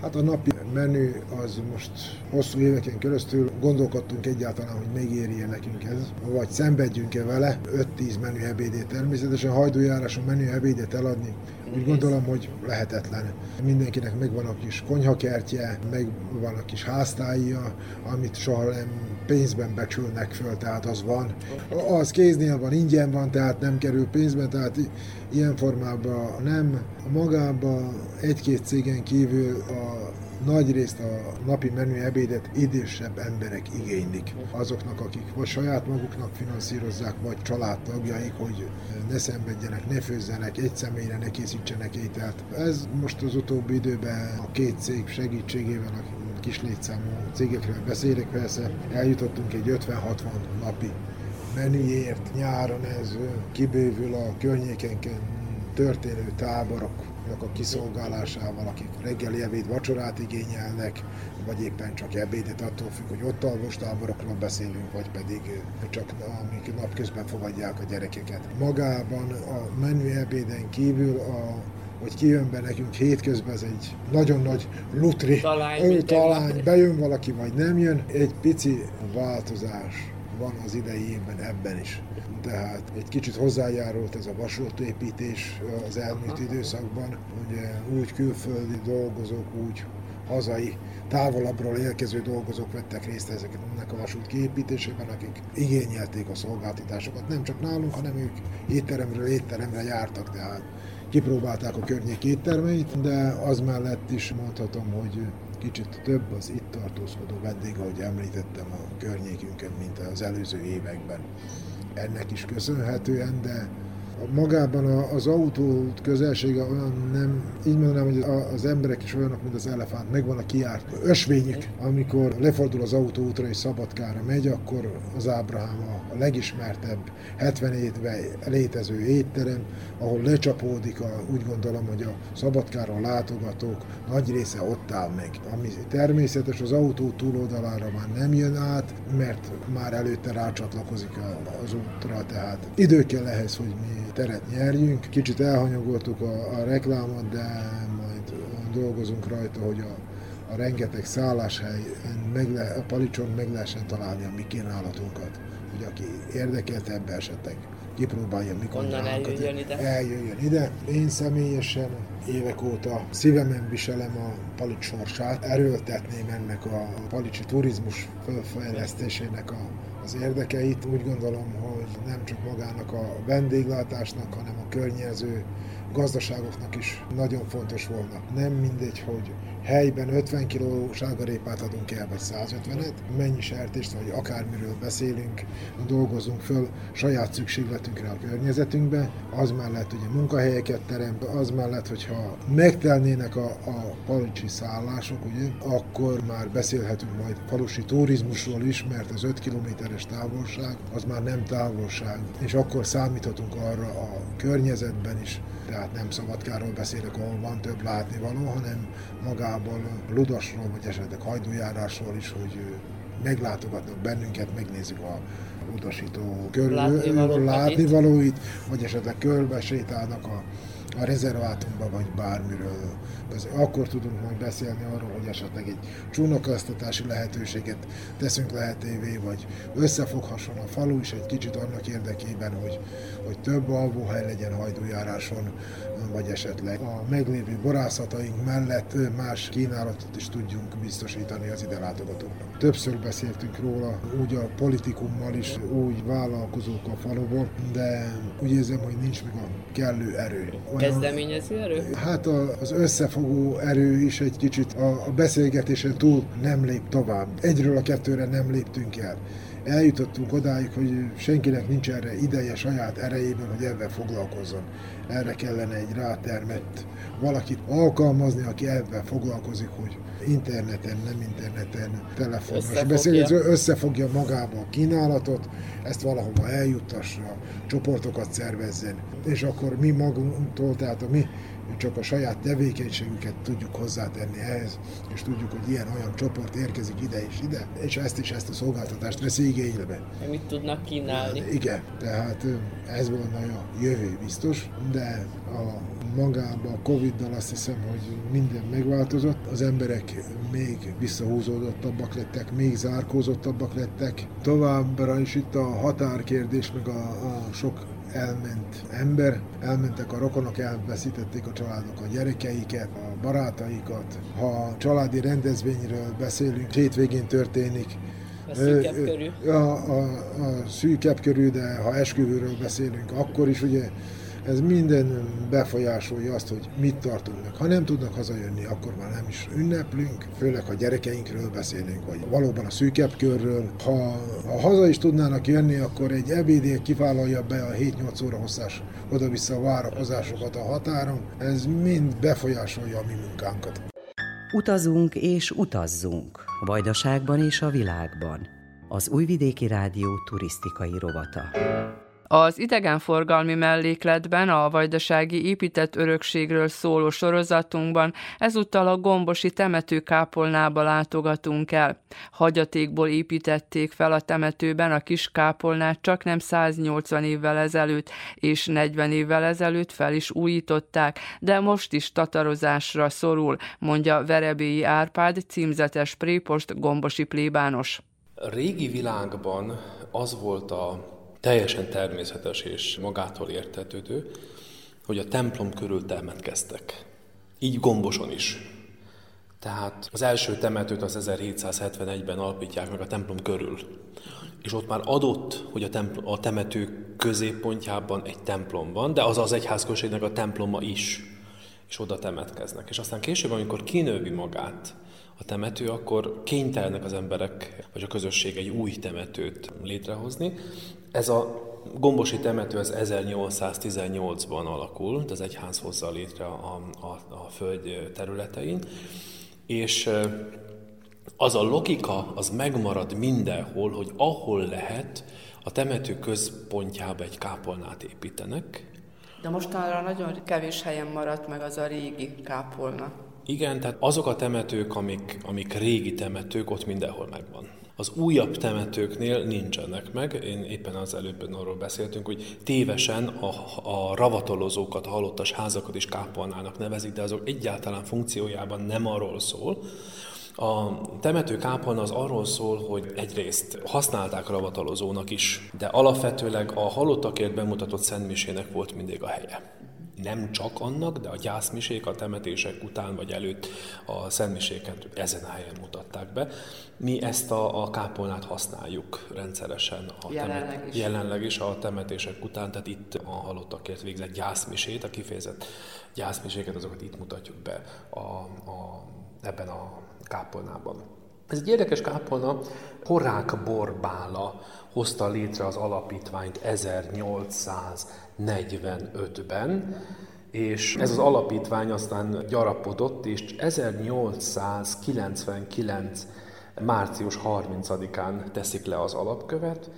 Hát a napi menü az most hosszú éveken keresztül gondolkodtunk egyáltalán, hogy megéri-e nekünk ez, vagy szenvedjünk-e vele 5-10 menü ebédét. Természetesen hajdújáráson menü ebédet eladni, úgy gondolom, hogy lehetetlen. Mindenkinek megvan a kis konyhakertje, megvan a kis háztája, amit soha nem pénzben becsülnek föl, tehát az van. Az kéznél van, ingyen van, tehát nem kerül pénzben, tehát ilyen formában nem. Magában 1-2 cégen kívül nagyrészt a napi menü ebédet idősebb emberek igénylik. Azoknak, akik vagy saját maguknak finanszírozzák, vagy családtagjaik, hogy ne szenvedjenek, ne főzzenek, egy személyre ne készítsenek ételt. Ez most az utóbbi időben a 2 cég segítségével, a kis létszámú cégekről beszélek persze, eljutottunk egy 50-60 napi menüért. Nyáron ez kibővül a környéken történő táborok a kiszolgálásával, akik reggeli ebéd, vacsorát igényelnek, vagy éppen csak ebédet, attól függ, hogy ott alvos táborokról beszélünk, vagy pedig csak amik napközben fogadják a gyerekeket. Magában a menü ebéden kívül hogy kijön be nekünk hétközben, ez egy nagyon nagy lutri, talány, bejön valaki, vagy nem jön. Egy pici változás van az idei évben ebben is. Tehát egy kicsit hozzájárult ez a vasútépítés az elmúlt időszakban. Ugye úgy külföldi dolgozók, úgy hazai, távolabbról érkező dolgozók vettek részt ezeknek a vasút kiépítésében, akik igényelték a szolgáltatásokat. Nem csak nálunk, hanem ők étteremről étteremre jártak, tehát kipróbálták a környék éttermeit, de az mellett is mondhatom, hogy kicsit több az itt tartózkodó vendég, ahogy említettem, a környékünket, mint az előző években. Ennek is köszönhetően, de magában az autó közelsége olyan nem, így mondanám, hogy az emberek is olyanok, mint az elefánt, megvan a kiárt ösvényük. Amikor lefordul az autóútra és Szabadkára megy, akkor az Ábrahám a legismertebb 70 éve létező étterem, ahol lecsapódik, úgy gondolom, hogy a Szabadkáron látogatók nagy része ott áll meg. Ami természetes, az autó túloldalára már nem jön át, mert már előtte rácsatlakozik az útra, tehát idő kell ehhez, hogy mi teret nyerjünk. Kicsit elhanyagoltuk a reklámot, de majd dolgozunk rajta, hogy a rengeteg szálláshelyen a Palicson meg lehessen találni a mi kínálatunkat, hogy aki érdekelt ebbe esetleg kipróbálja, mikor eljöjjön ide. Én személyesen évek óta szívemen viselem a Palics sorsát, erőltetném ennek a palicsi turizmus fejlesztésének az érdekeit. Úgy gondolom, hogy nem csak magának a vendéglátásnak, hanem a környező gazdaságoknak is nagyon fontos volna. Nem mindegy, hogy helyben 50 kg sárgarépát adunk el, vagy 150-et, mennyi sertést, vagy akármiről beszélünk, dolgozunk föl saját szükségletünkre a környezetünkbe, az mellett ugye munkahelyeket teremt, az mellett, hogyha megtelnének a palicsi szállások, ugye, akkor már beszélhetünk majd falusi turizmusról is, mert az 5 kilométeres távolság az már nem távolság, és akkor számíthatunk arra a környezetben is, tehát nem Szabadkáról beszélek, ahol van több látnivaló, hanem magából Ludasról, vagy esetleg Hajdújárásról is, hogy meglátogatnak bennünket, megnézzük a ludasító látnivalóit, vagy esetleg körbe sétálnak a rezervátumban, vagy bármiről. Akkor tudunk majd beszélni arról, hogy esetleg egy csónakáztatási lehetőséget teszünk lehetővé, vagy összefoghasson a falu is egy kicsit annak érdekében, hogy több alvóhely legyen Hajdújáráson, vagy esetleg a meglévő borászataink mellett más kínálatot is tudjunk biztosítani az ide látogatóknak. Többször beszéltünk róla, úgy a politikummal is, úgy vállalkozók a faluból, de úgy érzem, hogy nincs még a kellő erő. Kezdeményező erő? Hát az összefogó erő is egy kicsit a beszélgetésen túl nem lép tovább. Egyről a kettőre nem léptünk el. Eljutottunk odáig, hogy senkinek nincs erre ideje saját erejében, hogy ebben foglalkozzon. Erre kellene egy rátermett valakit alkalmazni, aki ebben foglalkozik, hogy interneten, nem interneten, telefonos beszélgető összefogja magába a kínálatot, ezt valahova eljuttassa, csoportokat szervezzen, és akkor mi magunktól, tehát mi csak a saját tevékenységüket tudjuk hozzátenni ehhez, és tudjuk, hogy ilyen-olyan csoport érkezik ide, és ezt a szolgáltatást veszi igénybe. Mit tudnak kínálni? Igen, tehát ez volna a jövő biztos, de magában a Covid-dal azt hiszem, hogy minden megváltozott, az emberek még visszahúzódottabbak lettek, még zárkózottabbak lettek. Továbbra is itt a határkérdés, meg a sok elment ember, elmentek a rokonok, elveszítették a családok a gyerekeiket, a barátaikat. Ha családi rendezvényről beszélünk, hétvégén történik. A szűkebb körül. A szűkebb körül, de ha esküvőről beszélünk, akkor is ugye ez minden befolyásolja azt, hogy mit tartunk meg. Ha nem tudnak hazajönni, akkor már nem is ünneplünk, főleg ha gyerekeinkről beszélünk, vagy valóban a szűkebb körről. Ha haza is tudnának jönni, akkor egy ebédért kivállalja be a 7-8 óra hosszás oda-vissza várakozásokat a határon. Ez mind befolyásolja a mi munkánkat. Utazunk és utazzunk, a Vajdaságban és a világban. Az Újvidéki Rádió turisztikai rovata. Az idegenforgalmi mellékletben a vajdasági épített örökségről szóló sorozatunkban ezúttal a gombosi temetőkápolnába látogatunk el. Hagyatékból építették fel a temetőben a kis kápolnát csaknem 180 évvel ezelőtt, és 40 évvel ezelőtt fel is újították, de most is tatarozásra szorul, mondja Verebélyi Árpád, címzetes prépost, gombosi plébános. A régi világban az volt a teljesen természetes és magától értetődő, hogy a templom körül temetkeztek. Így Gomboson is. Tehát az első temetőt az 1771-ben alapítják meg a templom körül. És ott már adott, hogy a temető középpontjában egy templom van, de az az egyházközségnek a temploma is. És oda temetkeznek. És aztán később, amikor kinővi magát a temető, akkor kénytelenek az emberek, vagy a közösség egy új temetőt létrehozni. Ez a gombosi temető az 1818-ban alakul, az egyház hozza létre a föld területein, és az a logika, az megmarad mindenhol, hogy ahol lehet, a temető központjába egy kápolnát építenek. De mostanra nagyon kevés helyen maradt meg az a régi kápolna. Igen, tehát azok a temetők, amik régi temetők, ott mindenhol megvan. Az újabb temetőknél nincsenek meg, éppen az előbb arról beszéltünk, hogy tévesen a ravatolozókat, a halottas házakat is kápolnának nevezik, de azok egyáltalán funkciójában nem arról szól. A temetőkápolna az arról szól, hogy egyrészt használták ravatolozónak is, de alapvetőleg a halottakért bemutatott szentmisének volt mindig a helye. Nem csak annak, de a gyászmisék a temetések után vagy előtt a szentmiséket ezen a helyen mutatták be. Mi ezt a kápolnát használjuk rendszeresen jelenleg is a temetések után, tehát itt a halottakért végzett gyászmisét, a kifejezett gyászmiséket, azokat itt mutatjuk be ebben a kápolnában. Ez egy érdekes kápolna. Horák Borbála hozta létre az alapítványt 1845-ben, és ez az alapítvány aztán gyarapodott, és 1899. március 30-án teszik le az alapkövet,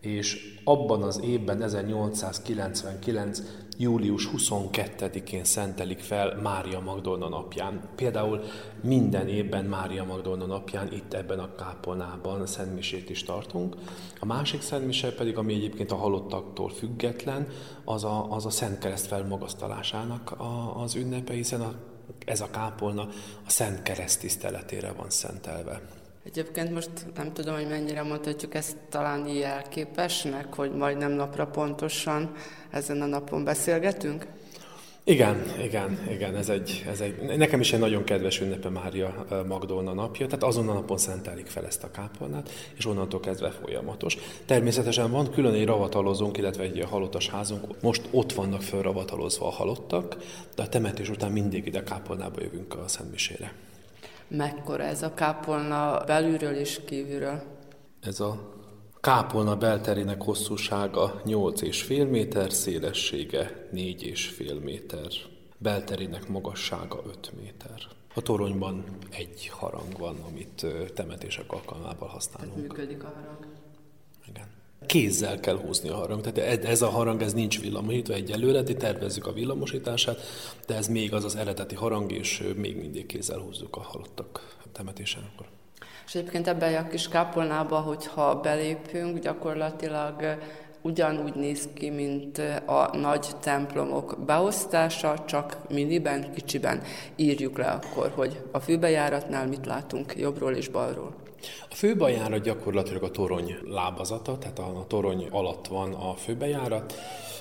és abban az évben, 1899. július 22-én szentelik fel Mária Magdolna napján. Például minden évben Mária Magdolna napján itt ebben a kápolnában szentmisét is tartunk. A másik szentmise pedig, ami egyébként a halottaktól független, az a Szent Kereszt felmagasztalásának az ünnepe, hiszen ez a kápolna a Szent Kereszt tiszteletére van szentelve. Egyébként most nem tudom, hogy mennyire mondhatjuk ezt talán jelképesnek, hogy majdnem napra pontosan ezen a napon beszélgetünk? Igen. Ez egy nekem is egy nagyon kedves ünnepe Mária Magdolna napja, tehát azon a napon szentelik fel ezt a kápolnát, és onnantól kezdve folyamatos. Természetesen van külön egy ravatalozónk, illetve egy halottas házunk. Most ott vannak fölravatalozva a halottak, de a temetés után mindig ide kápolnába jövünk a szentmisére. Mekkora ez a kápolna belülről és kívülről? Ez a kápolna belterének hosszúsága 8,5 méter, szélessége 4,5 méter, belterének magassága 5 méter. A toronyban egy harang van, amit temetések alkalmával használunk. Tehát működik a harang? Igen. Kézzel kell húzni a harang, tehát ez a harang, ez nincs villamosítva egyelőre, tervezzük a villamosítását, de ez még az eredeti harang, és még mindig kézzel húzzuk a halottak temetésekor. És egyébként ebben a kis kápolnában, hogyha belépünk, gyakorlatilag ugyanúgy néz ki, mint a nagy templomok beosztása, csak miniben, kicsiben. Írjuk le akkor, hogy a főbejáratnál mit látunk jobbról és balról. A főbejárat gyakorlatilag a torony lábazata, tehát a torony alatt van a főbejárat.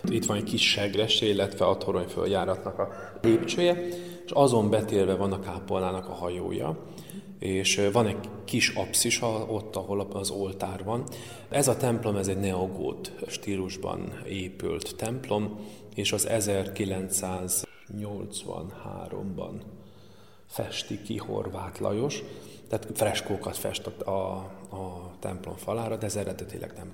Itt van egy kis segrestje, illetve a torony följáratnak a lépcsője, és azon betérve van a kápolnának a hajója, és van egy kis apszisa ott, ahol az oltár van. Ez a templom, ez egy neogót stílusban épült templom, és az 1983-ban festi ki Horvát Lajos, tehát freskókat fest a templom falára, de ez eredetileg nem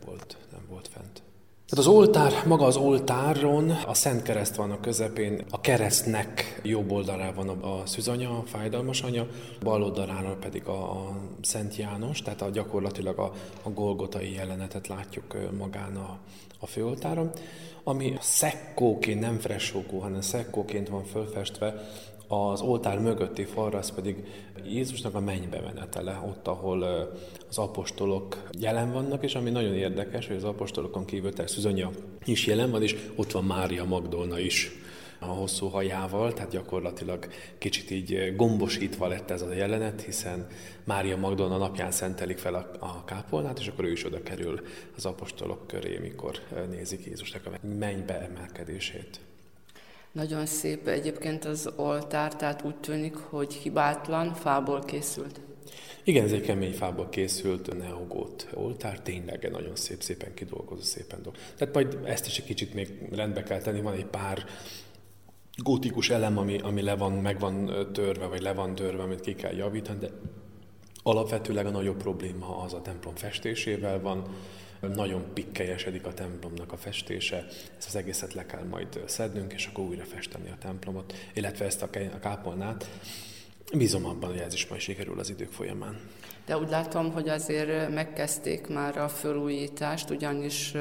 volt fent. Tehát az oltár, maga az oltáron a Szent Kereszt van a közepén, a keresztnek jobb oldalán van a szűzanya, a fájdalmas anya, bal oldalán pedig a Szent János, tehát gyakorlatilag a golgotai jelenetet látjuk magán a főoltáron, ami szekkóként, nem freskó, hanem szekkóként van fölfestve. Az oltár mögötti falra, az pedig Jézusnak a mennybe menetele, ott, ahol az apostolok jelen vannak, és ami nagyon érdekes, hogy az apostolokon kívül Szűzanya is jelen van, és ott van Mária Magdolna is a hosszú hajával, tehát gyakorlatilag kicsit így gombosítva lett ez a jelenet, hiszen Mária Magdolna napján szentelik fel a kápolnát, és akkor ő is oda kerül az apostolok köré, mikor nézik Jézusnak a mennybe emelkedését. Nagyon szép egyébként az oltár, tehát úgy tűnik, hogy hibátlan, fából készült. Igen, ez egy kemény fából készült neogót oltár, tényleg nagyon szépen kidolgozó, Tehát majd ezt is egy kicsit még rendbe kell tenni, van egy pár gótikus elem, ami meg van törve, vagy le van törve, amit ki kell javítani, de alapvetőleg a nagyobb probléma az a templom festésével van. Nagyon pikkelyesedik a templomnak a festése, ezt az egészet le kell majd szednünk, és akkor újra festeni a templomot, illetve ezt a kápolnát. Bízom abban, hogy ez is majd sikerül az idők folyamán. De úgy látom, hogy azért megkezdték már a felújítást, ugyanis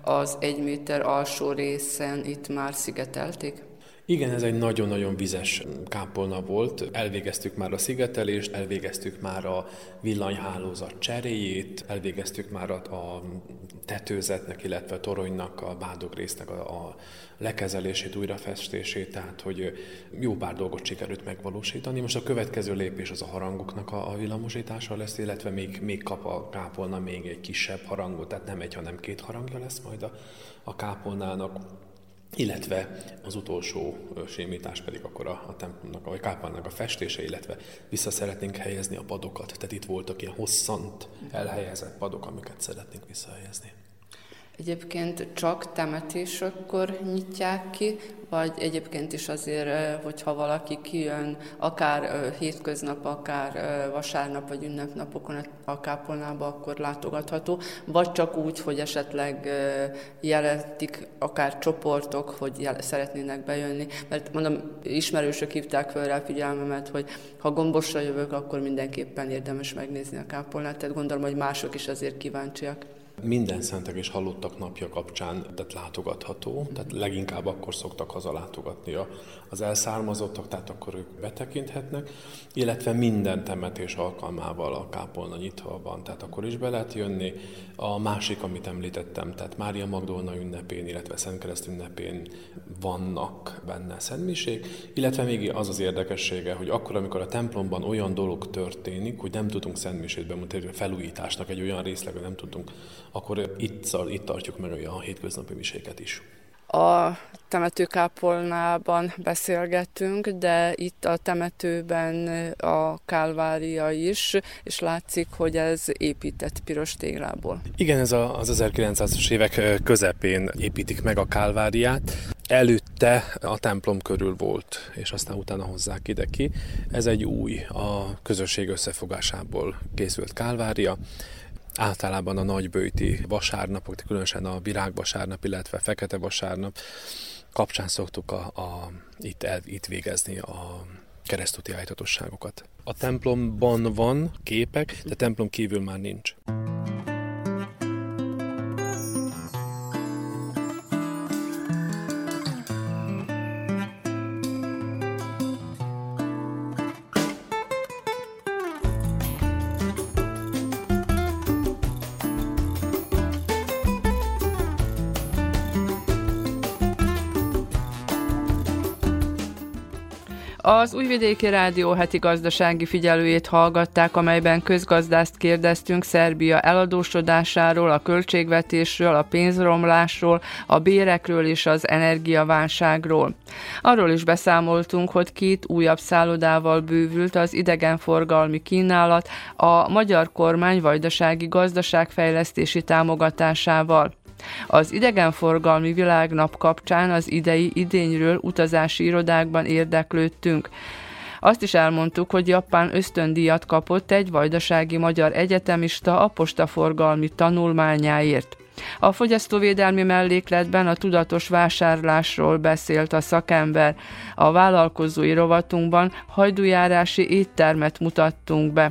az 1 méter alsó részen itt már szigetelték. Igen, ez egy nagyon-nagyon vizes kápolna volt. Elvégeztük már a szigetelést, elvégeztük már a villanyhálózat cseréjét, elvégeztük már a tetőzetnek, illetve a toronynak, a bádogrésznek a lekezelését, újrafestését, tehát hogy jó pár dolgot sikerült megvalósítani. Most a következő lépés az a harangoknak a villamosítása lesz, illetve még kap a kápolna még egy kisebb harangot, tehát nem egy, hanem 2 harangja lesz majd a kápolnának. Illetve az utolsó sémítás pedig akkor a templomnak, vagy kápolnának a festése, illetve vissza szeretnénk helyezni a padokat. Tehát itt voltak ilyen hosszant elhelyezett padok, amiket szeretnénk visszahelyezni. Egyébként csak temetésekkor nyitják ki, vagy egyébként is azért, hogyha valaki kijön akár hétköznap, akár vasárnap, vagy ünnepnapokon a kápolnába, akkor látogatható, vagy csak úgy, hogy esetleg jelentik akár csoportok, hogy szeretnének bejönni. Mert mondom, ismerősök hívták fel rá figyelmemet, hogy ha Gombosra jövök, akkor mindenképpen érdemes megnézni a kápolnát, tehát gondolom, hogy mások is azért kíváncsiak. Minden szentek és halottak napja kapcsán, tehát látogatható, tehát leginkább akkor szoktak hazalátogatni az elszármazottak, tehát akkor ők betekinthetnek, illetve minden temetés alkalmával a kápolna nyitva van, tehát akkor is be lehet jönni. A másik, amit említettem, tehát Mária Magdolna ünnepén, illetve Szentkereszt ünnepén vannak benne szentmisék, illetve még az az érdekessége, hogy akkor, amikor a templomban olyan dolog történik, hogy nem tudunk szentmisét bemutatni, felújításnak egy olyan részleg, hogy nem tudunk, akkor itt tartjuk meg a hétköznapi miséket is. A temetőkápolnában beszélgettünk, de itt a temetőben a kálvária is, és látszik, hogy ez épített piros téglából. Igen, ez az 1900-as évek közepén építik meg a kálváriát. Előtte a templom körül volt, és aztán utána hozzák ide ki. Ez egy új, a közösség összefogásából készült kálvária. Általában a nagyböjti vasárnapok, különösen a virágvasárnap, illetve fekete vasárnap kapcsán szoktuk itt végezni a keresztúti ájtatosságokat. A templomban van képek, de templom kívül már nincs. Az Újvidéki Rádió heti gazdasági figyelőjét hallgatták, amelyben közgazdást kérdeztünk Szerbia eladósodásáról, a költségvetésről, a pénzromlásról, a bérekről és az energiaválságról. Arról is beszámoltunk, hogy 2 újabb szállodával bővült az idegenforgalmi kínálat a magyar kormány vajdasági gazdaságfejlesztési támogatásával. Az idegenforgalmi világnap kapcsán az idényről utazási irodákban érdeklődtünk. Azt is elmondtuk, hogy Japán ösztöndíjat kapott egy vajdasági magyar egyetemista a postaforgalmi tanulmányáért. A fogyasztóvédelmi mellékletben a tudatos vásárlásról beszélt a szakember. A vállalkozói rovatunkban hajdújárási éttermet mutattunk be.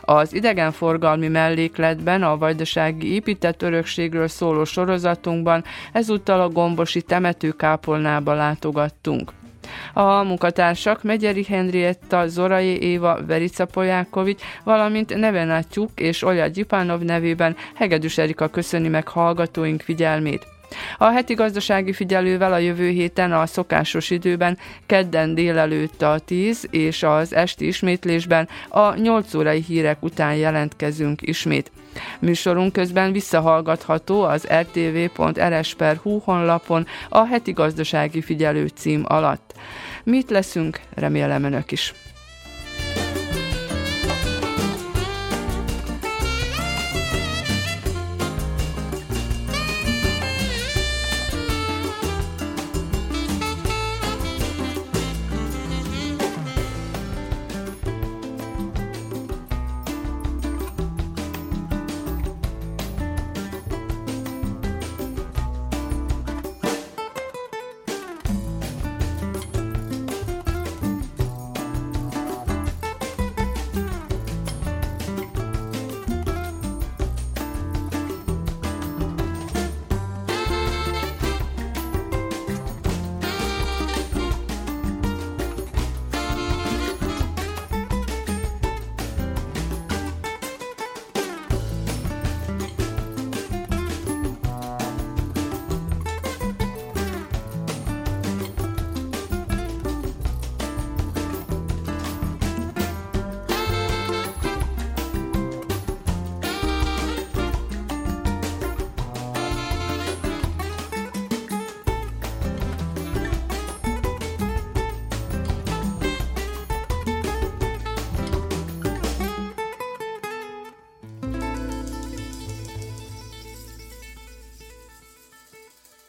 Az idegenforgalmi mellékletben a vajdasági épített örökségről szóló sorozatunkban ezúttal a gombosi temetőkápolnába látogattunk. A munkatársak Megyeri Henrietta, Zorai Éva, Verica Poljaković, valamint nevenátjuk és Olga Jupánov nevében Hegedűs Erika köszöni meg hallgatóink figyelmét. A heti gazdasági figyelővel a jövő héten a szokásos időben kedden délelőtt a 10 és az esti ismétlésben a 8 órai hírek után jelentkezünk ismét. Műsorunk közben visszahallgatható az rtv.rs.hu honlapon a heti gazdasági figyelő cím alatt. Mit leszünk, remélem önök is!